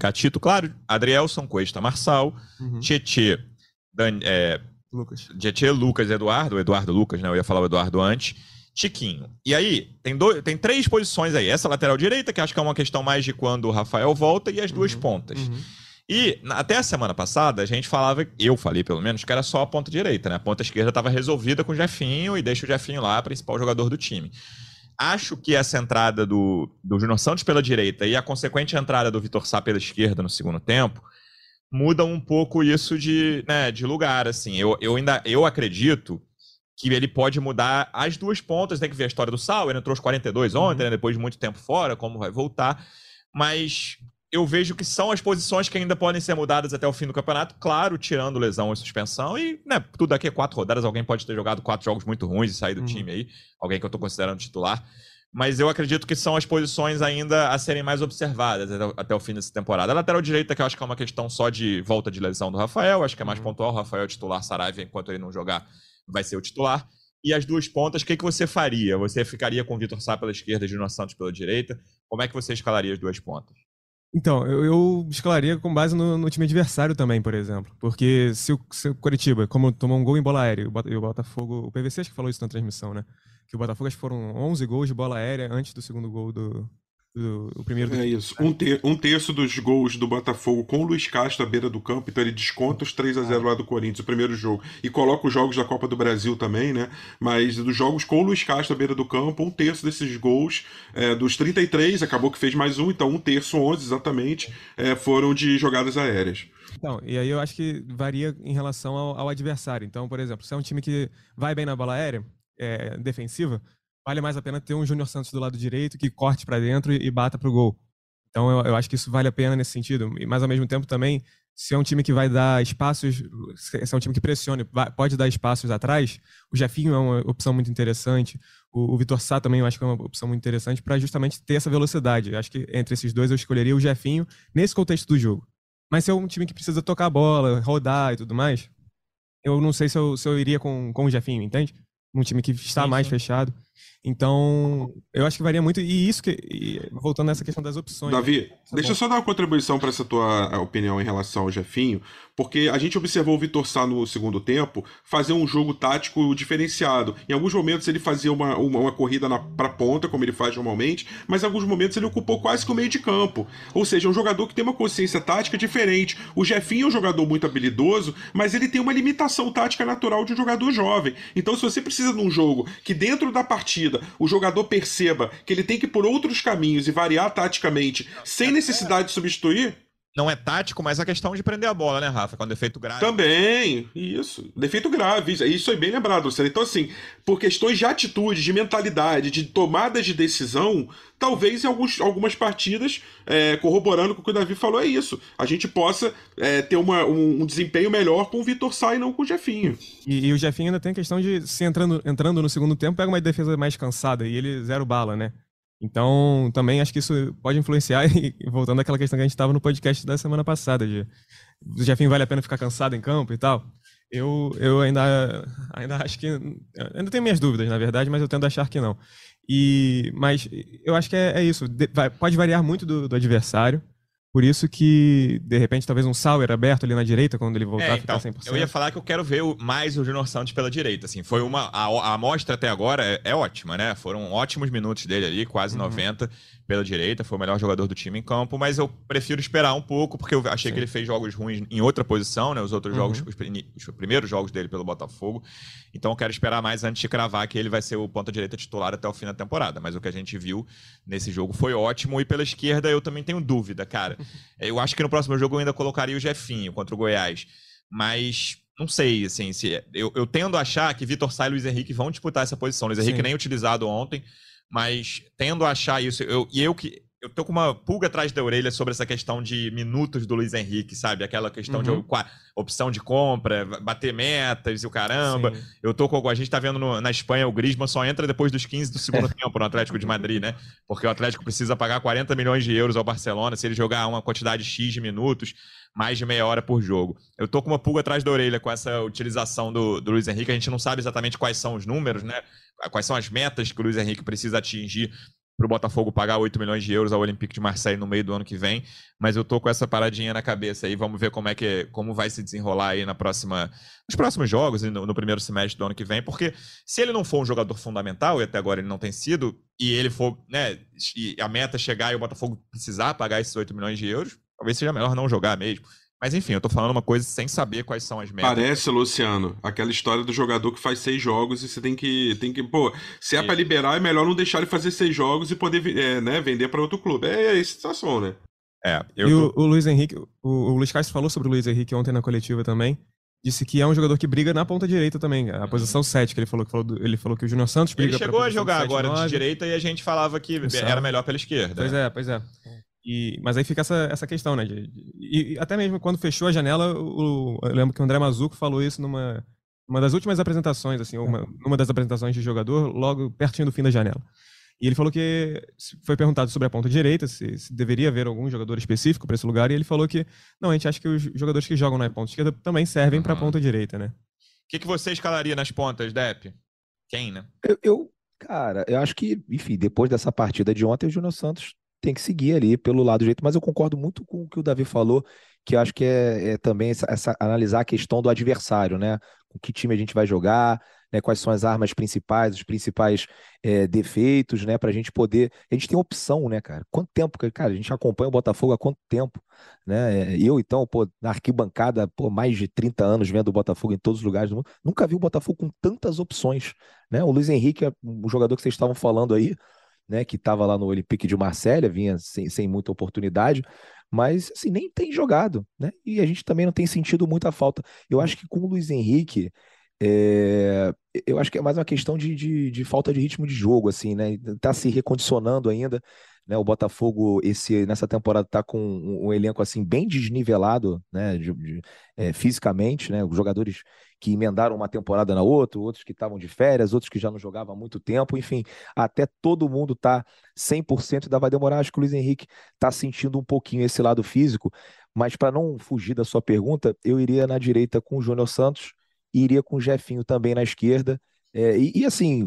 Gatito, claro, Adrielson, Cuesta, Marçal, uhum. Tietchê, Dan, é, Lucas. Tietchê, Lucas, Eduardo, o Eduardo Lucas, né? Eu ia falar o Eduardo antes. Tiquinho. E aí, tem, dois, tem três posições aí. Essa lateral direita, que acho que é uma questão mais de quando o Rafael volta, e as uhum. duas pontas. Uhum. E até a semana passada, a gente falava, eu falei pelo menos, que era só a ponta direita, né? A ponta esquerda estava resolvida com o Jeffinho e deixa o Jeffinho lá, principal jogador do time. Acho que essa entrada do, do Júnior Santos pela direita e a consequente entrada do Vitor Sá pela esquerda no segundo tempo mudam um pouco isso de, né, de lugar, assim. Eu, eu ainda eu acredito que ele pode mudar as duas pontas, tem que ver a história do Sal, ele entrou aos quarenta e dois ontem, uhum. né? Depois de muito tempo fora, como vai voltar, mas... Eu vejo que são as posições que ainda podem ser mudadas até o fim do campeonato, claro, tirando lesão e suspensão, e né, tudo daqui a quatro rodadas, alguém pode ter jogado quatro jogos muito ruins e sair do uhum. time aí, alguém que eu estou considerando titular, mas eu acredito que são as posições ainda a serem mais observadas até o fim dessa temporada. A lateral direita, que eu acho que é uma questão só de volta de lesão do Rafael, acho que é mais uhum. pontual, o Rafael é titular, Saravia, enquanto ele não jogar, vai ser o titular. E as duas pontas, o que, que você faria? Você ficaria com o Vitor Sá pela esquerda e o Júnior Santos pela direita? Como é que você escalaria as duas pontas? Então, eu, eu escalaria com base no, no time adversário também, por exemplo. Porque se o, se o Coritiba, como tomou um gol em bola aérea, e o Botafogo... O P V C acho que falou isso na transmissão, né? Que o Botafogo acho que foram onze gols de bola aérea antes do segundo gol do... do, do primeiro é do... isso. Um, ter, um terço dos gols do Botafogo com o Luís Castro à beira do campo, então ele desconta os três a zero lá do Corinthians, o primeiro jogo, e coloca os jogos da Copa do Brasil também, né? Mas dos jogos com o Luís Castro à beira do campo, um terço desses gols, é, dos trinta e três, acabou que fez mais um, então um terço, onze exatamente, é, foram de jogadas aéreas. Então, e aí eu acho que varia em relação ao, ao adversário. Então, por exemplo, se é um time que vai bem na bola aérea, é, defensiva, vale mais a pena ter um Júnior Santos do lado direito que corte para dentro e bata pro gol. Então eu, eu acho que isso vale a pena nesse sentido. Mas ao mesmo tempo também, se é um time que vai dar espaços, se é um time que pressione, vai, pode dar espaços atrás, o Jeffinho é uma opção muito interessante, o, o Vitor Sá também eu acho que é uma opção muito interessante para justamente ter essa velocidade. Eu acho que entre esses dois eu escolheria o Jeffinho nesse contexto do jogo. Mas se é um time que precisa tocar a bola, rodar e tudo mais, eu não sei se eu, se eu iria com, com o Jeffinho, entende? Um time que está sim, mais sim. fechado. Então, eu acho que varia muito. E isso que... E voltando a essa questão das opções... Davi, né? Deixa eu só dar uma contribuição para essa tua opinião em relação ao Jeffinho, porque a gente observou o Vitor Sá no segundo tempo fazer um jogo tático diferenciado. Em alguns momentos ele fazia uma, uma, uma corrida para a ponta, como ele faz normalmente, mas em alguns momentos ele ocupou quase que o meio de campo. Ou seja, é um jogador que tem uma consciência tática diferente. O Jeffinho é um jogador muito habilidoso, mas ele tem uma limitação tática natural de um jogador jovem. Então, se você precisa de um jogo que dentro da partida o jogador perceba que ele tem que ir por outros caminhos e variar taticamente sem necessidade de substituir. Não é tático, mas a questão de prender a bola, né, Rafa? Com defeito grave. Também, isso. Defeito grave, isso é bem lembrado, Luciano. Então, assim, por questões de atitude, de mentalidade, de tomadas de decisão, talvez em alguns, algumas partidas, é, corroborando com o que o Davi falou, é isso. A gente possa é, ter uma, um, um desempenho melhor com o Vitor Sá e não com o Jeffinho. E, e o Jeffinho ainda tem a questão de, se entrando, entrando no segundo tempo, pega uma defesa mais cansada e ele zero bala, né? Então, também acho que isso pode influenciar, e voltando àquela questão que a gente estava no podcast da semana passada, de o Jeffinho vale a pena ficar cansado em campo e tal, eu, eu ainda, ainda acho que... Ainda tenho minhas dúvidas, na verdade, mas eu tendo a achar que não. E, mas eu acho que é, é isso, de, vai, pode variar muito do, do adversário, Por isso que, de repente, talvez um Sauer aberto ali na direita, quando ele voltar, é, então, ficar cem por cento. Eu ia falar que eu quero ver mais o Júnior Santos pela direita, assim. Foi uma... A amostra até agora é, é ótima, né? Foram ótimos minutos dele ali, quase uhum. noventa pela direita. Foi o melhor jogador do time em campo, mas eu prefiro esperar um pouco, porque eu achei Sim. que ele fez jogos ruins em outra posição, né? Os outros uhum. jogos, os, os primeiros jogos dele pelo Botafogo. Então eu quero esperar mais antes de cravar que ele vai ser o ponta-direita titular até o fim da temporada. Mas o que a gente viu nesse jogo foi ótimo. E pela esquerda eu também tenho dúvida, cara. Eu acho que no próximo jogo eu ainda colocaria o Jeffinho contra o Goiás, mas não sei, assim, se eu, eu tendo a achar que Vitor Sá e Luiz Henrique vão disputar essa posição. Luiz Henrique Sim. nem utilizado ontem, mas tendo a achar isso, eu, e eu que eu tô com uma pulga atrás da orelha sobre essa questão de minutos do Luiz Henrique, sabe? Aquela questão uhum. de opção de compra, bater metas e o caramba. Sim. Eu tô com... A gente tá vendo no, na Espanha, o Griezmann só entra depois dos quinze do segundo tempo no Atlético de Madrid, né? Porque o Atlético precisa pagar quarenta milhões de euros ao Barcelona se ele jogar uma quantidade X de minutos, mais de meia hora por jogo. Eu tô com uma pulga atrás da orelha com essa utilização do, do Luiz Henrique. A gente não sabe exatamente quais são os números, né? Quais são as metas que o Luiz Henrique precisa atingir para o Botafogo pagar oito milhões de euros ao Olympique de Marseille no meio do ano que vem, mas eu tô com essa paradinha na cabeça aí, vamos ver como é que como vai se desenrolar aí na próxima, nos próximos jogos e no, no primeiro semestre do ano que vem, porque se ele não for um jogador fundamental, e até agora ele não tem sido, e ele for, né, e a meta chegar e o Botafogo precisar pagar esses oito milhões de euros, talvez seja melhor não jogar mesmo. Mas enfim, eu tô falando uma coisa sem saber quais são as metas. Parece, Luciano, aquela história do jogador que faz seis jogos e você tem que... Tem que pô, se é pra liberar, é melhor não deixar ele fazer seis jogos e poder é, né, vender pra outro clube. É, é essa situação, né? É. Eu e tô... o, o Luiz Henrique... O, o Luís Castro falou sobre o Luiz Henrique ontem na coletiva também. Disse que é um jogador que briga na ponta direita também, a posição sete que ele falou. Que falou do, ele falou que o Júnior Santos briga... Ele chegou a jogar agora de direita e a gente falava que era melhor pela esquerda. Pois é, pois é. E, mas aí fica essa, essa questão, né? De, de, e até mesmo quando fechou a janela, o, eu lembro que o André Mazuco falou isso numa uma das últimas apresentações, assim, uma, numa das apresentações de jogador, logo pertinho do fim da janela. E ele falou que foi perguntado sobre a ponta direita, se, se deveria haver algum jogador específico para esse lugar, e ele falou que não, a gente acha que os jogadores que jogam na ponta esquerda também servem uhum. para a ponta direita, né? O que, que você escalaria nas pontas, Depp? Quem, né? Eu, eu, cara, eu acho que, enfim, depois dessa partida de ontem, o Júnior Santos tem que seguir ali pelo lado direito, mas eu concordo muito com o que o Davi falou, que eu acho que é, é também essa, essa, analisar a questão do adversário, né? Com que time a gente vai jogar, né? Quais são as armas principais, os principais é, defeitos, né? Para a gente poder... A gente tem opção, né, cara? Quanto tempo, cara, a gente acompanha o Botafogo há quanto tempo, né? Eu, então, pô, na arquibancada, pô, mais de trinta anos vendo o Botafogo em todos os lugares do mundo, nunca vi o Botafogo com tantas opções, né? O Luiz Henrique, o jogador que vocês estavam falando aí, né, que estava lá no Olympique de Marselha, vinha sem, sem muita oportunidade, mas assim, nem tem jogado, né? E a gente também não tem sentido muita falta. Eu acho que com o Luiz Henrique, é... eu acho que é mais uma questão de, de, de falta de ritmo de jogo, assim, né? Tá se recondicionando ainda, né? O Botafogo esse, nessa temporada tá com um, um elenco assim bem desnivelado, né? De, de, é, fisicamente, né? Os jogadores que emendaram uma temporada na outra, outros que estavam de férias, outros que já não jogavam há muito tempo, enfim, até todo mundo tá cem por cento, ainda vai demorar. Acho que o Luiz Henrique tá sentindo um pouquinho esse lado físico, mas para não fugir da sua pergunta, eu iria na direita com o Júnior Santos, iria com o Jeffinho também na esquerda, é, e, e assim...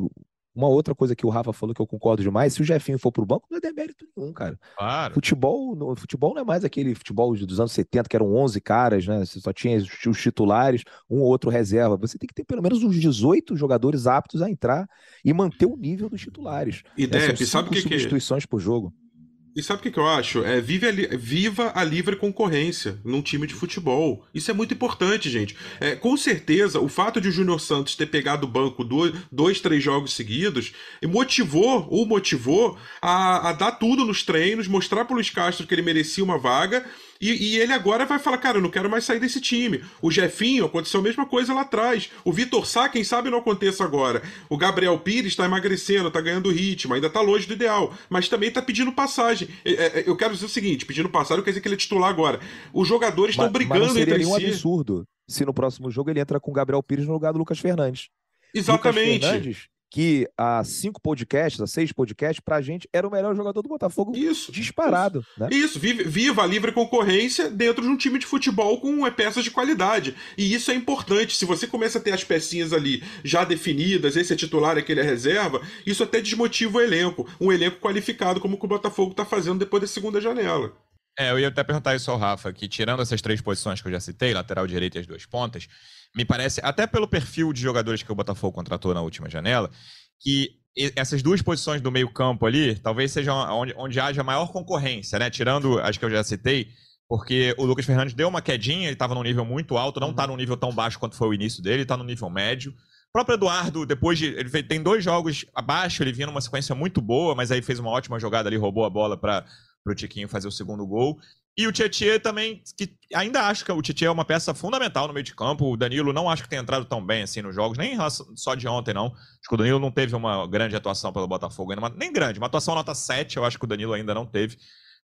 Uma outra coisa que o Rafa falou que eu concordo demais, se o Jeffinho for pro banco, não é demérito nenhum, cara. Claro. Futebol, no, futebol não é mais aquele futebol dos anos setenta, que eram onze caras, né? Você só tinha os, os titulares, um ou outro reserva. Você tem que ter pelo menos uns dezoito jogadores aptos a entrar e manter o nível dos titulares. E deve, é, sabe o que substituições que... por jogo. E sabe o que, que eu acho? É, vive a li... Viva a livre concorrência num time de futebol. Isso é muito importante, gente. É, com certeza, o fato de o Júnior Santos ter pegado o banco dois, dois, três jogos seguidos, motivou ou motivou a, a dar tudo nos treinos, mostrar pro Luís Castro que ele merecia uma vaga. E, e ele agora vai falar, cara, eu não quero mais sair desse time. O Jeffinho, aconteceu a mesma coisa lá atrás. O Vitor Sá, quem sabe não aconteça agora. O Gabriel Pires tá emagrecendo, tá ganhando ritmo, ainda tá longe do ideal, mas também tá pedindo passagem. Eu quero dizer o seguinte, pedindo passagem quer dizer que ele é titular agora. Os jogadores estão brigando entre si. Mas não seria nenhum absurdo se no próximo jogo ele entra com o Gabriel Pires no lugar do Lucas Fernandes. Exatamente. Lucas Fernandes, que há cinco podcasts, há seis podcasts, pra gente era o melhor jogador do Botafogo, isso, disparado. Isso, né? Isso. Viva a livre concorrência dentro de um time de futebol com peças de qualidade. E isso é importante. Se você começa a ter as pecinhas ali já definidas, esse é titular, aquele é reserva, isso até desmotiva o elenco. Um elenco qualificado, como o que o Botafogo tá fazendo depois da segunda janela. É, eu ia até perguntar isso ao Rafa, que tirando essas três posições que eu já citei, lateral direito e as duas pontas, me parece, até pelo perfil de jogadores que o Botafogo contratou na última janela, que essas duas posições do meio-campo ali, talvez seja onde, onde haja maior concorrência, né? Tirando as que eu já citei, porque o Lucas Fernandes deu uma quedinha, ele estava num nível muito alto, não está num nível tão baixo quanto foi o início dele, está num nível médio. O próprio Eduardo, depois de. Ele tem dois jogos abaixo, ele vinha numa sequência muito boa, mas aí fez uma ótima jogada ali, roubou a bola para o Tiquinho fazer o segundo gol. E o Tietchê também, que ainda acho que o Tietchê é uma peça fundamental no meio de campo. O Danilo não acho que tenha entrado tão bem assim nos jogos, nem só de ontem, não. Acho que o Danilo não teve uma grande atuação pelo Botafogo ainda, nem grande, uma atuação nota sete, eu acho que o Danilo ainda não teve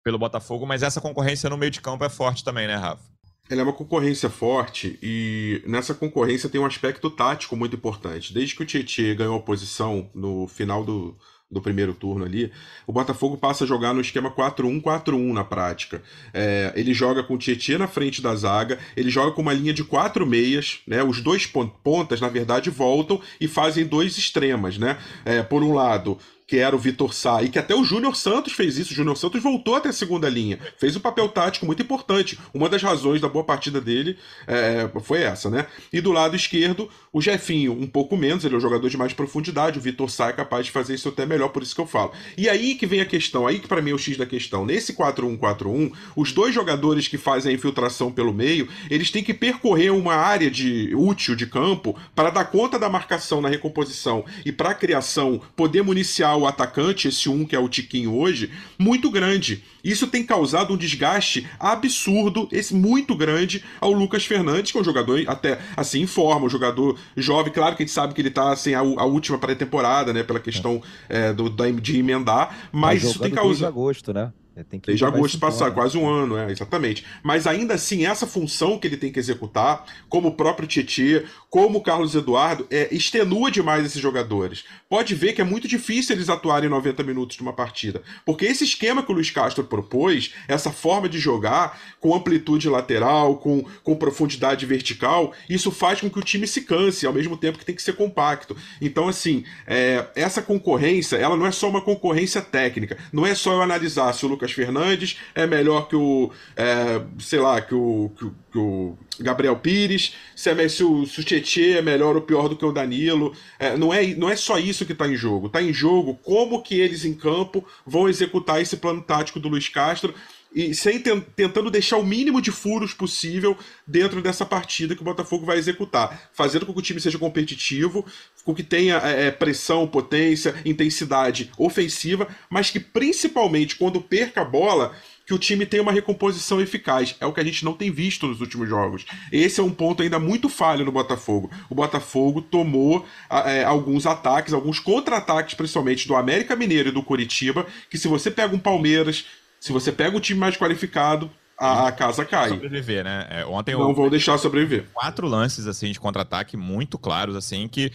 pelo Botafogo, mas essa concorrência no meio de campo é forte também, né, Rafa? Ela é uma concorrência forte e nessa concorrência tem um aspecto tático muito importante. Desde que o Tietchê ganhou a posição no final do, do primeiro turno ali, o Botafogo passa a jogar no esquema quatro um quatro um na prática. É, ele joga com o Tietchê na frente da zaga, ele joga com uma linha de quatro meias, né? Os dois pontas, na verdade, voltam e fazem dois extremas, né? É, por um lado, que era o Vitor Sá, e que até o Júnior Santos fez isso, o Júnior Santos voltou até a segunda linha, fez um papel tático muito importante, uma das razões da boa partida dele é, foi essa, né? E do lado esquerdo, o Jeffinho, um pouco menos, ele é um jogador de mais profundidade, o Vitor Sá é capaz de fazer isso até melhor, por isso que eu falo. E aí que vem a questão, aí que pra mim é o X da questão, nesse quatro um quatro um, os dois jogadores que fazem a infiltração pelo meio, eles têm que percorrer uma área de, útil de campo para dar conta da marcação na recomposição e para a criação, poder municiar o atacante, esse um que é o Tiquinho hoje, muito grande. Isso tem causado um desgaste absurdo, esse muito grande, ao Lucas Fernandes, que é um jogador até, assim, em forma, um jogador jovem. Claro que a gente sabe que ele tá, assim, a, a última pré-temporada, né, pela questão é. É, do, da, de emendar, mas tá isso tem causado... Desde agosto, né? Tem que desde agosto passado, quase um ano, é, exatamente. Mas ainda assim, essa função que ele tem que executar, como o próprio Tietchê, como o Carlos Eduardo, é, extenua demais esses jogadores. Pode ver que é muito difícil eles atuarem noventa minutos de uma partida, porque esse esquema que o Luís Castro propôs, essa forma de jogar, com amplitude lateral, com, com profundidade vertical, isso faz com que o time se canse, ao mesmo tempo que tem que ser compacto. Então, assim, é, essa concorrência, ela não é só uma concorrência técnica, não é só eu analisar se o Lucas Fernandes é melhor que o é, sei lá, que o, que, que o Gabriel Pires, se, é, se o, se o Tietchê é melhor ou pior do que o Danilo, é, não, é, não é só isso que está em jogo, está em jogo como que eles em campo vão executar esse plano tático do Luís Castro e sem tentando deixar o mínimo de furos possível dentro dessa partida que o Botafogo vai executar, fazendo com que o time seja competitivo, com que tenha é, pressão, potência, intensidade ofensiva, mas que principalmente quando perca a bola, que o time tenha uma recomposição eficaz. É o que a gente não tem visto nos últimos jogos. Esse é um ponto ainda muito falho no Botafogo. O Botafogo tomou é, alguns ataques, alguns contra-ataques, principalmente do América Mineiro e do Coritiba, que se você pega um Palmeiras, se você pega o time mais qualificado, a, a casa cai. Sobreviver, né? É, ontem não eu... vou deixar sobreviver. Quatro lances assim de contra-ataque muito claros, assim, que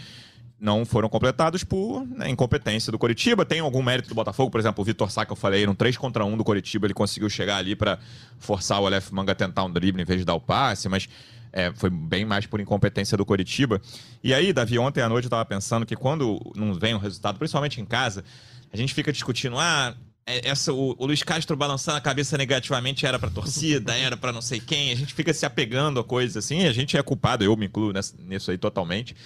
não foram completados por, né, incompetência do Coritiba. Tem algum mérito do Botafogo, por exemplo, o Vitor Sá, que eu falei, no três contra um do Coritiba, ele conseguiu chegar ali para forçar o Aleph Manga a tentar um drible em vez de dar o passe, mas é, foi bem mais por incompetência do Coritiba. E aí, Davi, ontem à noite eu tava pensando que quando não vem o resultado, principalmente em casa, a gente fica discutindo, ah... Essa, o, o Luís Castro balançando a cabeça negativamente era pra torcida, era pra não sei quem. A gente fica se apegando a coisas assim. A gente é culpado, eu me incluo nessa, nisso aí totalmente.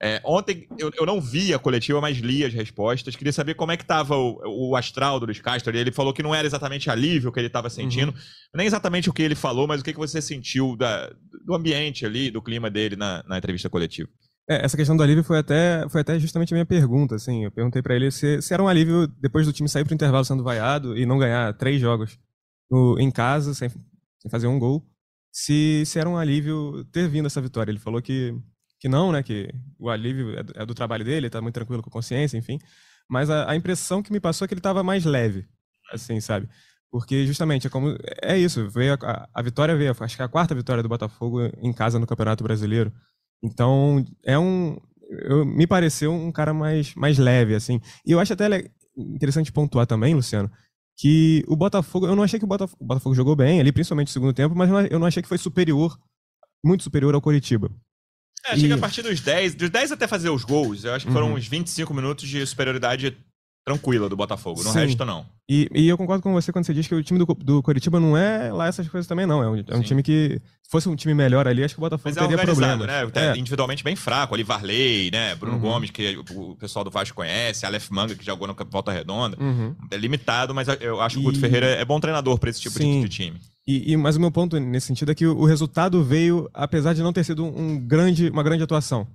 É, ontem eu, eu não vi a coletiva, mas li as respostas. Queria saber como é que tava o, o astral do Luís Castro. Ele falou que não era exatamente alívio que ele tava sentindo, uhum. nem exatamente o que ele falou, mas o que, que você sentiu da, do ambiente ali, do clima dele na, na entrevista coletiva. É, essa questão do alívio foi até, foi até justamente a minha pergunta, assim, eu perguntei pra ele se, se era um alívio depois do time sair pro intervalo sendo vaiado e não ganhar três jogos no, em casa, sem, sem fazer um gol, se, se era um alívio ter vindo essa vitória. Ele falou que, que não, né, que o alívio é do, é do trabalho dele, tá muito tranquilo com a consciência, enfim, mas a, a impressão que me passou é que ele tava mais leve, assim, sabe, porque justamente é como, é isso, veio a, a vitória veio, acho que a quarta vitória do Botafogo em casa no Campeonato Brasileiro. Então, é um, eu, me pareceu um cara mais, mais leve, assim. E eu acho até interessante pontuar também, Luciano, que o Botafogo, eu não achei que o Botafogo, o Botafogo jogou bem ali, principalmente no segundo tempo, mas eu não achei que foi superior, muito superior ao Coritiba. É, e... chega a partir dos dez, dos dez até fazer os gols, eu acho que foram uhum. uns vinte e cinco minutos de superioridade tranquila do Botafogo, no Sim. resto não. E, e eu concordo com você quando você diz que o time do, do Coritiba não é lá essas coisas também não, é um, é um time que, se fosse um time melhor ali, acho que o Botafogo teria problema. Né? É. Individualmente bem fraco, ali Varley, né, Bruno uhum. Gomes, que o pessoal do Vasco conhece, Aleph Manga, que jogou no Volta Redonda, uhum. é limitado, mas eu acho que o Guto e... Ferreira é bom treinador para esse tipo de, de time. E, e, mas o meu ponto nesse sentido é que o, o resultado veio, apesar de não ter sido um grande, uma grande atuação.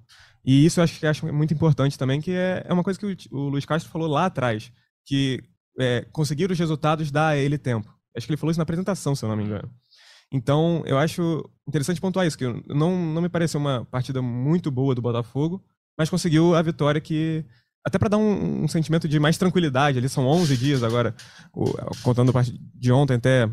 E isso eu acho que acho muito importante também, que é, é uma coisa que o, o Luís Castro falou lá atrás, que é, conseguir os resultados dá a ele tempo. Acho que ele falou isso na apresentação, se eu não me engano. Então, eu acho interessante pontuar isso, que não, não me pareceu uma partida muito boa do Botafogo, mas conseguiu a vitória que... Até para dar um, um sentimento de mais tranquilidade, ali são onze dias agora, o, contando a parte de ontem até...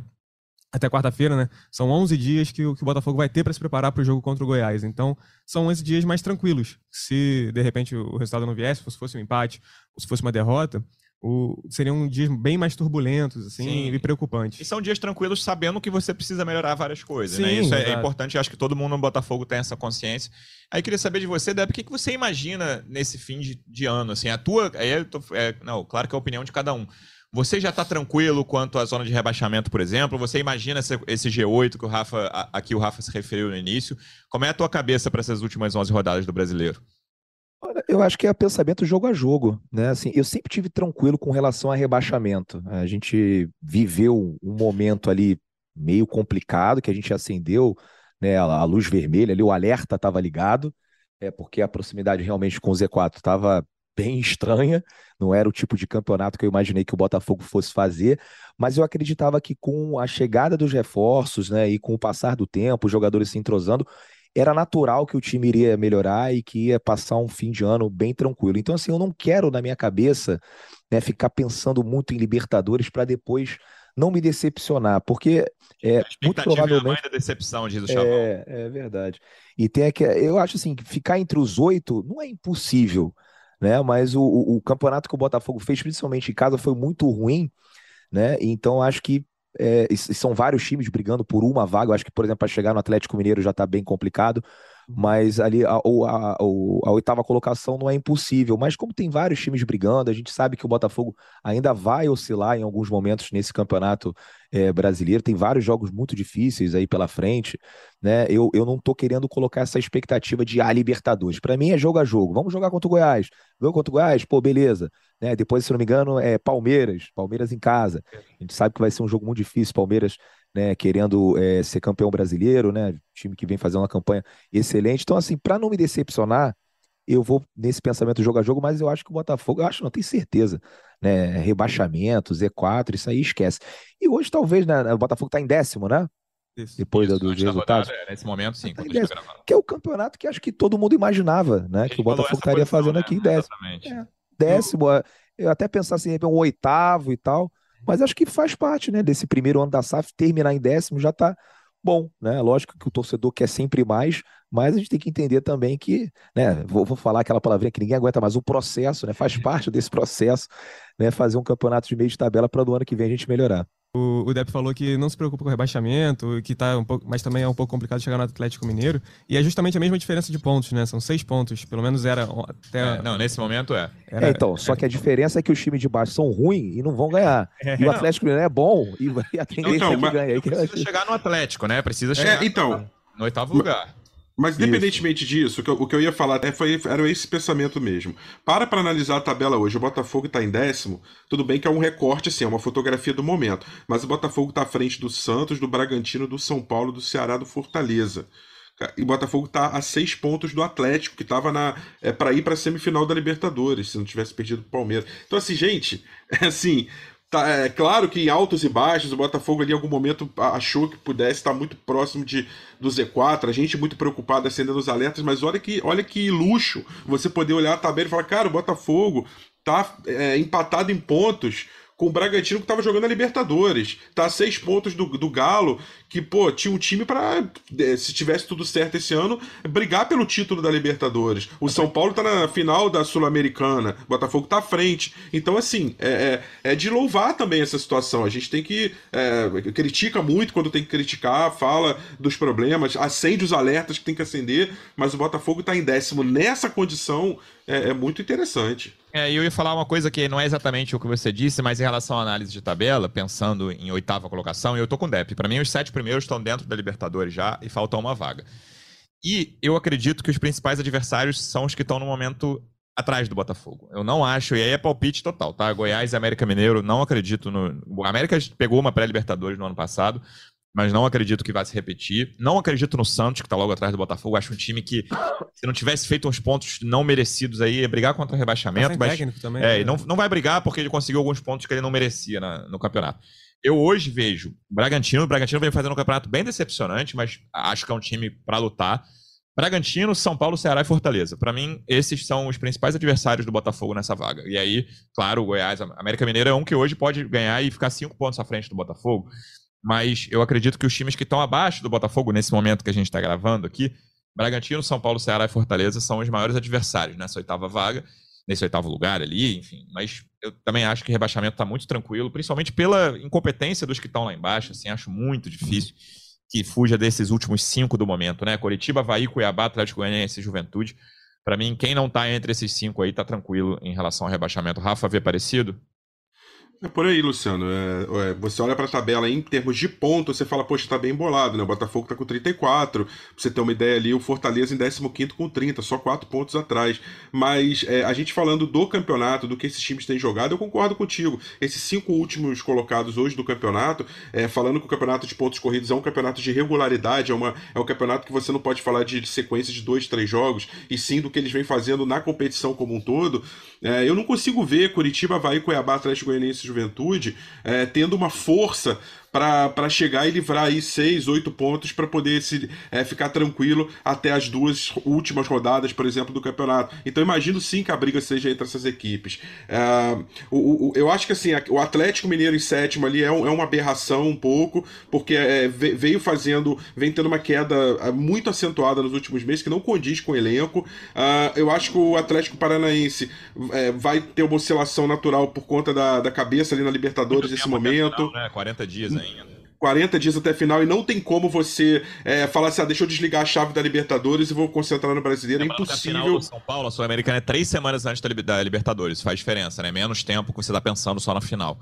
até quarta-feira, né? São onze dias que o, que o Botafogo vai ter para se preparar para o jogo contra o Goiás. Então, são onze dias mais tranquilos. Se, de repente, o resultado não viesse, se fosse um empate, ou se fosse uma derrota, o, seriam dias bem mais turbulentos, assim, Sim. e preocupantes. E são dias tranquilos sabendo que você precisa melhorar várias coisas, Sim, né? Isso é, é importante. Acho que todo mundo no Botafogo tem essa consciência. Aí, queria saber de você, Depp, o que, que você imagina nesse fim de, de ano? Assim, a tua... Aí eu tô, é, não, claro que é a opinião de cada um. Você já está tranquilo quanto à zona de rebaixamento, por exemplo? Você imagina esse G oito que o Rafa, a que o Rafa se referiu no início? Como é a tua cabeça para essas últimas onze rodadas do Brasileiro? Eu acho que é pensamento jogo a jogo, né? Assim, eu sempre tive tranquilo com relação a rebaixamento. A gente viveu um momento ali meio complicado, que a gente acendeu, né, a luz vermelha, ali, o alerta estava ligado, é, porque a proximidade realmente com o Z quatro estava... bem estranha, não era o tipo de campeonato que eu imaginei que o Botafogo fosse fazer, mas eu acreditava que com a chegada dos reforços, né, e com o passar do tempo, os jogadores se entrosando, era natural que o time iria melhorar e que ia passar um fim de ano bem tranquilo. Então, assim, eu não quero na minha cabeça, né, ficar pensando muito em Libertadores para depois não me decepcionar, porque é, muito provavelmente... da decepção, diz o Chavão. É, é verdade. E tem aqui, eu acho assim, ficar entre os oito não é impossível, né, mas o, o, o campeonato que o Botafogo fez, principalmente em casa, foi muito ruim, né? Então acho que é, são vários times brigando por uma vaga. Eu acho que, por exemplo, para chegar no Atlético Mineiro já está bem complicado, mas ali a, a, a, a oitava colocação não é impossível, mas como tem vários times brigando, a gente sabe que o Botafogo ainda vai oscilar em alguns momentos nesse campeonato é, brasileiro, tem vários jogos muito difíceis aí pela frente, né? eu, eu não estou querendo colocar essa expectativa de ah, Libertadores, para mim é jogo a jogo, vamos jogar contra o Goiás, jogo contra o Goiás, pô, beleza, né? Depois, se não me engano, é Palmeiras, Palmeiras em casa, a gente sabe que vai ser um jogo muito difícil, Palmeiras, né, querendo é, ser campeão brasileiro, né, time que vem fazendo uma campanha excelente. Então, assim, para não me decepcionar, eu vou nesse pensamento jogo a jogo, mas eu acho que o Botafogo, eu acho, não tenho certeza, né, rebaixamento, Z quatro, isso aí esquece. E hoje, talvez, né, o Botafogo está em décimo, né? Isso. Depois isso, do, dos resultados. Rodada, nesse momento, sim. Tá em décimo, que é o campeonato que acho que todo mundo imaginava, né, que o Botafogo estaria posição, fazendo, né, aqui em décimo. Exatamente. É, décimo, eu até pensava assim, um oitavo e tal. Mas acho que faz parte, né, desse primeiro ano da S A F, terminar em décimo já está bom, né? Lógico que o torcedor quer sempre mais, mas a gente tem que entender também que, né, vou, vou falar aquela palavrinha que ninguém aguenta mais, o processo, né, faz parte desse processo, né, fazer um campeonato de meio de tabela para do ano que vem a gente melhorar. O, o Depp falou que não se preocupa com o rebaixamento, que tá um pouco, mas também é um pouco complicado chegar no Atlético Mineiro, e é justamente a mesma diferença de pontos, né? São seis pontos, pelo menos era até... É, não, nesse momento é. Era, é, então, só que a diferença é que os times de baixo são ruins e não vão ganhar. É, e o Atlético Mineiro é bom e vai atender então, então, que ganha. Precisa chegar no Atlético, né? Precisa chegar é, então, no oitavo lugar. Mas independentemente isso. disso, o que, eu, o que eu ia falar até foi, era esse pensamento mesmo. Para para analisar a tabela hoje, o Botafogo está em décimo, tudo bem que é um recorte, assim, é uma fotografia do momento, mas o Botafogo está à frente do Santos, do Bragantino, do São Paulo, do Ceará, do Fortaleza. E o Botafogo está a seis pontos do Atlético, que estava é, para ir para a semifinal da Libertadores, se não tivesse perdido o Palmeiras. Então, assim, gente, é assim... Tá, é claro que em altos e baixos o Botafogo ali, em algum momento achou que pudesse estar muito próximo de, do Z quatro, a gente muito preocupada acendendo os alertas, mas olha que, olha que luxo você poder olhar a tabela e falar, cara, o Botafogo tá é, empatado em pontos com o Bragantino, que estava jogando a Libertadores, tá a seis pontos do, do Galo, que, pô, tinha um time para, se tivesse tudo certo esse ano, brigar pelo título da Libertadores. O São Paulo tá na final da Sul-Americana, o Botafogo tá à frente. Então, assim, é, é, é de louvar também essa situação. A gente tem que... É, critica muito quando tem que criticar, fala dos problemas, acende os alertas que tem que acender, mas o Botafogo tá em décimo nessa condição... é, é muito interessante. É, eu ia falar uma coisa que não é exatamente o que você disse, mas em relação à análise de tabela, pensando em oitava colocação, eu tô com o Depp. Para mim, os sete primeiros estão dentro da Libertadores já e falta uma vaga. E eu acredito que os principais adversários são os que estão no momento atrás do Botafogo. Eu não acho, e aí é palpite total, tá? Goiás e América Mineiro, não acredito no... O América pegou uma pré-Libertadores no ano passado, mas não acredito que vai se repetir. Não acredito no Santos, que tá logo atrás do Botafogo. Acho um time que, se não tivesse feito uns pontos não merecidos aí, ia brigar contra o rebaixamento. Mas, técnico também, é, né? não, não vai brigar porque ele conseguiu alguns pontos que ele não merecia na, no campeonato. Eu hoje vejo o Bragantino. O Bragantino vem fazendo um campeonato bem decepcionante, mas acho que é um time para lutar. Bragantino, São Paulo, Ceará e Fortaleza. Para mim, esses são os principais adversários do Botafogo nessa vaga. E aí, claro, o Goiás, a América Mineiro é um que hoje pode ganhar e ficar cinco pontos à frente do Botafogo. Mas eu acredito que os times que estão abaixo do Botafogo, nesse momento que a gente está gravando aqui, Bragantino, São Paulo, Ceará e Fortaleza são os maiores adversários nessa oitava vaga, nesse oitavo lugar ali, enfim. Mas eu também acho que o rebaixamento está muito tranquilo, principalmente pela incompetência dos que estão lá embaixo. Assim, acho muito difícil que fuja desses últimos cinco do momento, né? Coritiba, Bahia, Cuiabá, Atlético Goianiense e Juventude. Para mim, quem não tá entre esses cinco aí tá tranquilo em relação ao rebaixamento. Rafa, vê parecido? É por aí, Luciano. É, é, você olha para a tabela aí, em termos de ponto, você fala, poxa, tá bem bolado, né? O Botafogo tá com trinta e quatro, pra você ter uma ideia ali, o Fortaleza em décimo quinto com trinta, só quatro pontos atrás. Mas é, a gente falando do campeonato, do que esses times têm jogado, eu concordo contigo. Esses cinco últimos colocados hoje do campeonato, é, falando que o campeonato de pontos corridos é um campeonato de regularidade, é, uma, é um campeonato que você não pode falar de sequência de dois, três jogos, e sim do que eles vêm fazendo na competição como um todo. É, eu não consigo ver Coritiba, Bahia, Cuiabá, Atlético Goianiense, Juventude, é, tendo uma força para chegar e livrar aí seis, oito pontos para poder se, é, ficar tranquilo até as duas últimas rodadas, por exemplo, do campeonato. Então imagino sim que a briga seja entre essas equipes. É, o, o, eu acho que assim, o Atlético Mineiro em sétimo ali é, um, é uma aberração um pouco, porque é, veio fazendo, vem tendo uma queda muito acentuada nos últimos meses, que não condiz com o elenco. É, eu acho que o Atlético Paranaense é, vai ter uma oscilação natural por conta da, da cabeça ali na Libertadores nesse momento. Natural, né? quarenta dias aí. quarenta dias até a final, e não tem como você é, falar assim, ah, deixa eu desligar a chave da Libertadores e vou concentrar no Brasileiro. É impossível. A final do São Paulo, a Sul-Americana é três semanas antes da Libertadores, faz diferença, né? Menos tempo que você tá pensando só na final.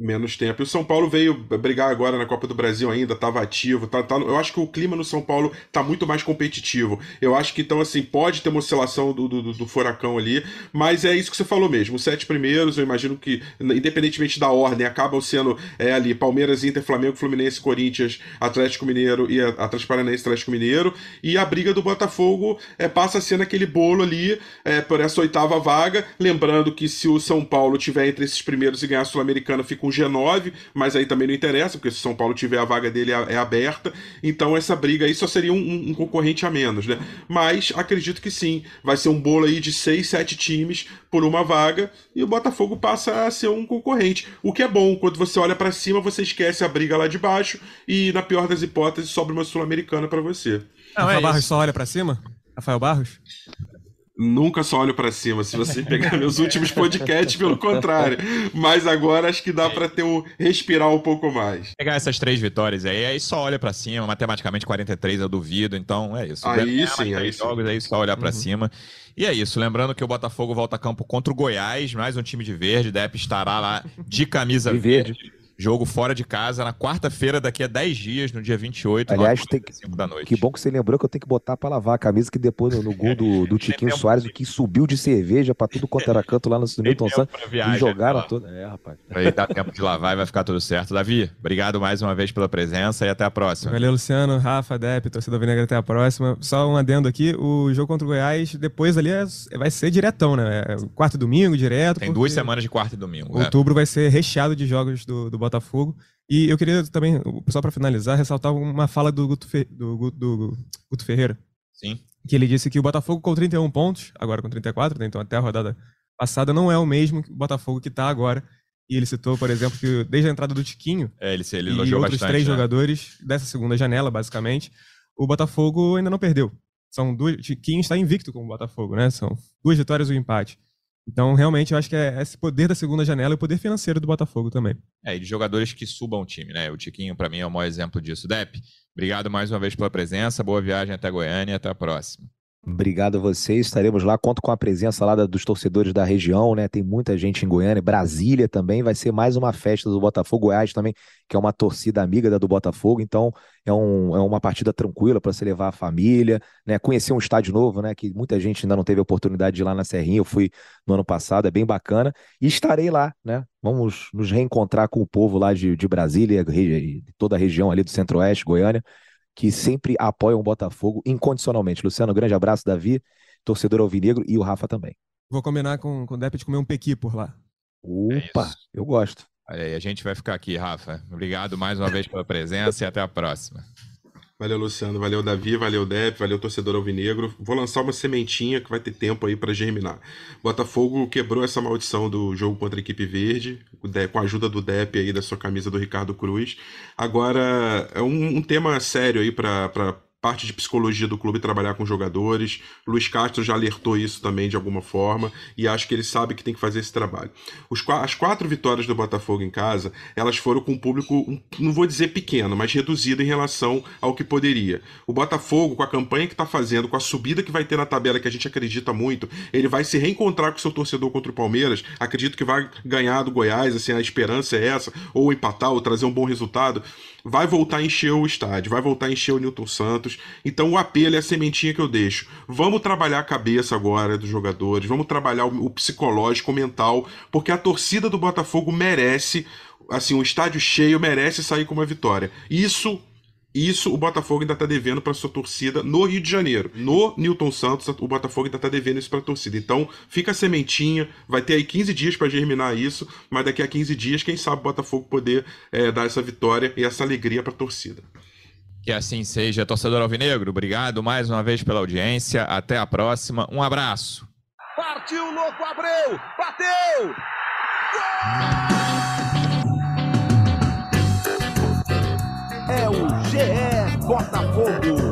Menos tempo. E o São Paulo veio brigar agora na Copa do Brasil ainda, estava ativo. Tá, tá, eu acho que o clima no São Paulo está muito mais competitivo. Eu acho que, então, assim, pode ter uma oscilação do, do, do furacão ali, mas é isso que você falou mesmo. Os sete primeiros, eu imagino que, independentemente da ordem, acabam sendo é, ali Palmeiras, Inter, Flamengo, Fluminense, Corinthians, Atlético Mineiro e Atlético Paranaense, Atlético Mineiro. E a briga do Botafogo é, passa a ser naquele bolo ali, é, por essa oitava vaga. Lembrando que se o São Paulo tiver entre esses primeiros e ganhar a Sul-Americana, fica um G nove, mas aí também não interessa, porque se o São Paulo tiver a vaga dele é aberta, então essa briga aí só seria um, um concorrente a menos, né? Mas acredito que sim, vai ser um bolo aí de seis, sete times por uma vaga, e o Botafogo passa a ser um concorrente, o que é bom. Quando você olha pra cima, você esquece a briga lá de baixo, e na pior das hipóteses sobra uma Sul-Americana pra você. Não, Rafael é Barros só olha pra cima? Rafael Barros? Nunca só olho pra cima, se você pegar meus últimos podcasts, pelo contrário. Mas agora acho que dá pra ter um, respirar um pouco mais. Pegar essas três vitórias aí, aí só olha pra cima, matematicamente quarenta e três eu duvido, então é isso. Aí sim, aí sim. Jogos, aí só olhar pra uhum. cima. E é isso, lembrando que o Botafogo volta a campo contra o Goiás, mais um time de verde, Depp estará lá de camisa de verde. verde. Jogo fora de casa, na quarta-feira, daqui a dez dias, no dia vinte e oito, aliás, tem que, da noite. Que bom que você lembrou que eu tenho que botar pra lavar a camisa, que depois no, no gol do, do Tiquinho Soares, o que subiu de cerveja pra tudo quanto era canto lá no Nilton Santos, e jogaram tudo. É, rapaz. Aí dá tempo de lavar e vai ficar tudo certo. Davi, obrigado mais uma vez pela presença e até a próxima. Valeu, Luciano, Rafa, Depp, torcedor Vinegra, até a próxima. Só um adendo aqui, o jogo contra o Goiás, depois ali é, vai ser diretão, né? É quarta e domingo, direto. Tem duas semanas de quarta e domingo. Outubro é. vai ser recheado de jogos do, do Botafogo. Botafogo. E eu queria também, só para finalizar, ressaltar uma fala do Guto, Fe... do, do Guto Ferreira. Sim. Que ele disse que o Botafogo com trinta e um pontos, agora com trinta e quatro, né? Então até a rodada passada, não é o mesmo que o Botafogo que tá agora. E ele citou, por exemplo, que desde a entrada do Tiquinho é, ele, ele e outros bastante, três né? jogadores dessa segunda janela, basicamente, o Botafogo ainda não perdeu. São duas... Tiquinho está invicto com o Botafogo, né? São duas vitórias e um empate. Então, realmente, eu acho que é esse poder da segunda janela e o poder financeiro do Botafogo também. É, e de jogadores que subam o time, né? O Tiquinho, pra mim, é o maior exemplo disso. Depp, obrigado mais uma vez pela presença, boa viagem até Goiânia e até a próxima. Obrigado a vocês, estaremos lá, conto com a presença lá dos torcedores da região, né? Tem muita gente em Goiânia, Brasília também, vai ser mais uma festa do Botafogo, Goiás também, que é uma torcida amiga da do Botafogo, então é, um, é uma partida tranquila para você levar a família, né? Conhecer um estádio novo, né? Que muita gente ainda não teve a oportunidade de ir lá na Serrinha, eu fui no ano passado, é bem bacana, e estarei lá, né? Vamos nos reencontrar com o povo lá de, de Brasília, e toda a região ali do Centro-Oeste, Goiânia, que sempre apoiam o Botafogo incondicionalmente. Luciano, um grande abraço, Davi, torcedor alvinegro, e o Rafa também. Vou combinar com, com o Depp de comer um pequi por lá. Opa, é eu gosto. Aí, a gente vai ficar aqui, Rafa. Obrigado mais uma vez pela presença e até a próxima. Valeu, Luciano. Valeu, Davi. Valeu, Depp. Valeu, torcedor alvinegro. Vou lançar uma sementinha que vai ter tempo aí para germinar. Botafogo quebrou essa maldição do jogo contra a equipe verde, com a ajuda do Depp aí, da sua camisa do Ricardo Cruz. Agora, é um, um tema sério aí para parte de psicologia do clube trabalhar com jogadores. Luís Castro já alertou isso também de alguma forma e acho que ele sabe que tem que fazer esse trabalho. Os, as quatro vitórias do Botafogo em casa, elas foram com um público, não vou dizer pequeno, mas reduzido em relação ao que poderia. O Botafogo, com a campanha que está fazendo, com a subida que vai ter na tabela, que a gente acredita muito, ele vai se reencontrar com o seu torcedor contra o Palmeiras. Acredito que vai ganhar do Goiás, assim, a esperança é essa, ou empatar, ou trazer um bom resultado. Vai voltar a encher o estádio, vai voltar a encher o Nilton Santos. Então o apelo é a sementinha que eu deixo. Vamos trabalhar a cabeça agora dos jogadores, vamos trabalhar o psicológico, o mental, porque a torcida do Botafogo merece, assim, um estádio cheio, merece sair com uma vitória. Isso... Isso o Botafogo ainda está devendo para sua torcida no Rio de Janeiro. No Nilton Santos, o Botafogo ainda está devendo isso para a torcida. Então, fica a sementinha, vai ter aí quinze dias para germinar isso, mas daqui a quinze dias, quem sabe o Botafogo poder é, dar essa vitória e essa alegria para a torcida. Que assim seja. Torcedor alvinegro, obrigado mais uma vez pela audiência. Até a próxima. Um abraço. Partiu, louco, Abreu! Bateu! Gol! É o G E Botafogo.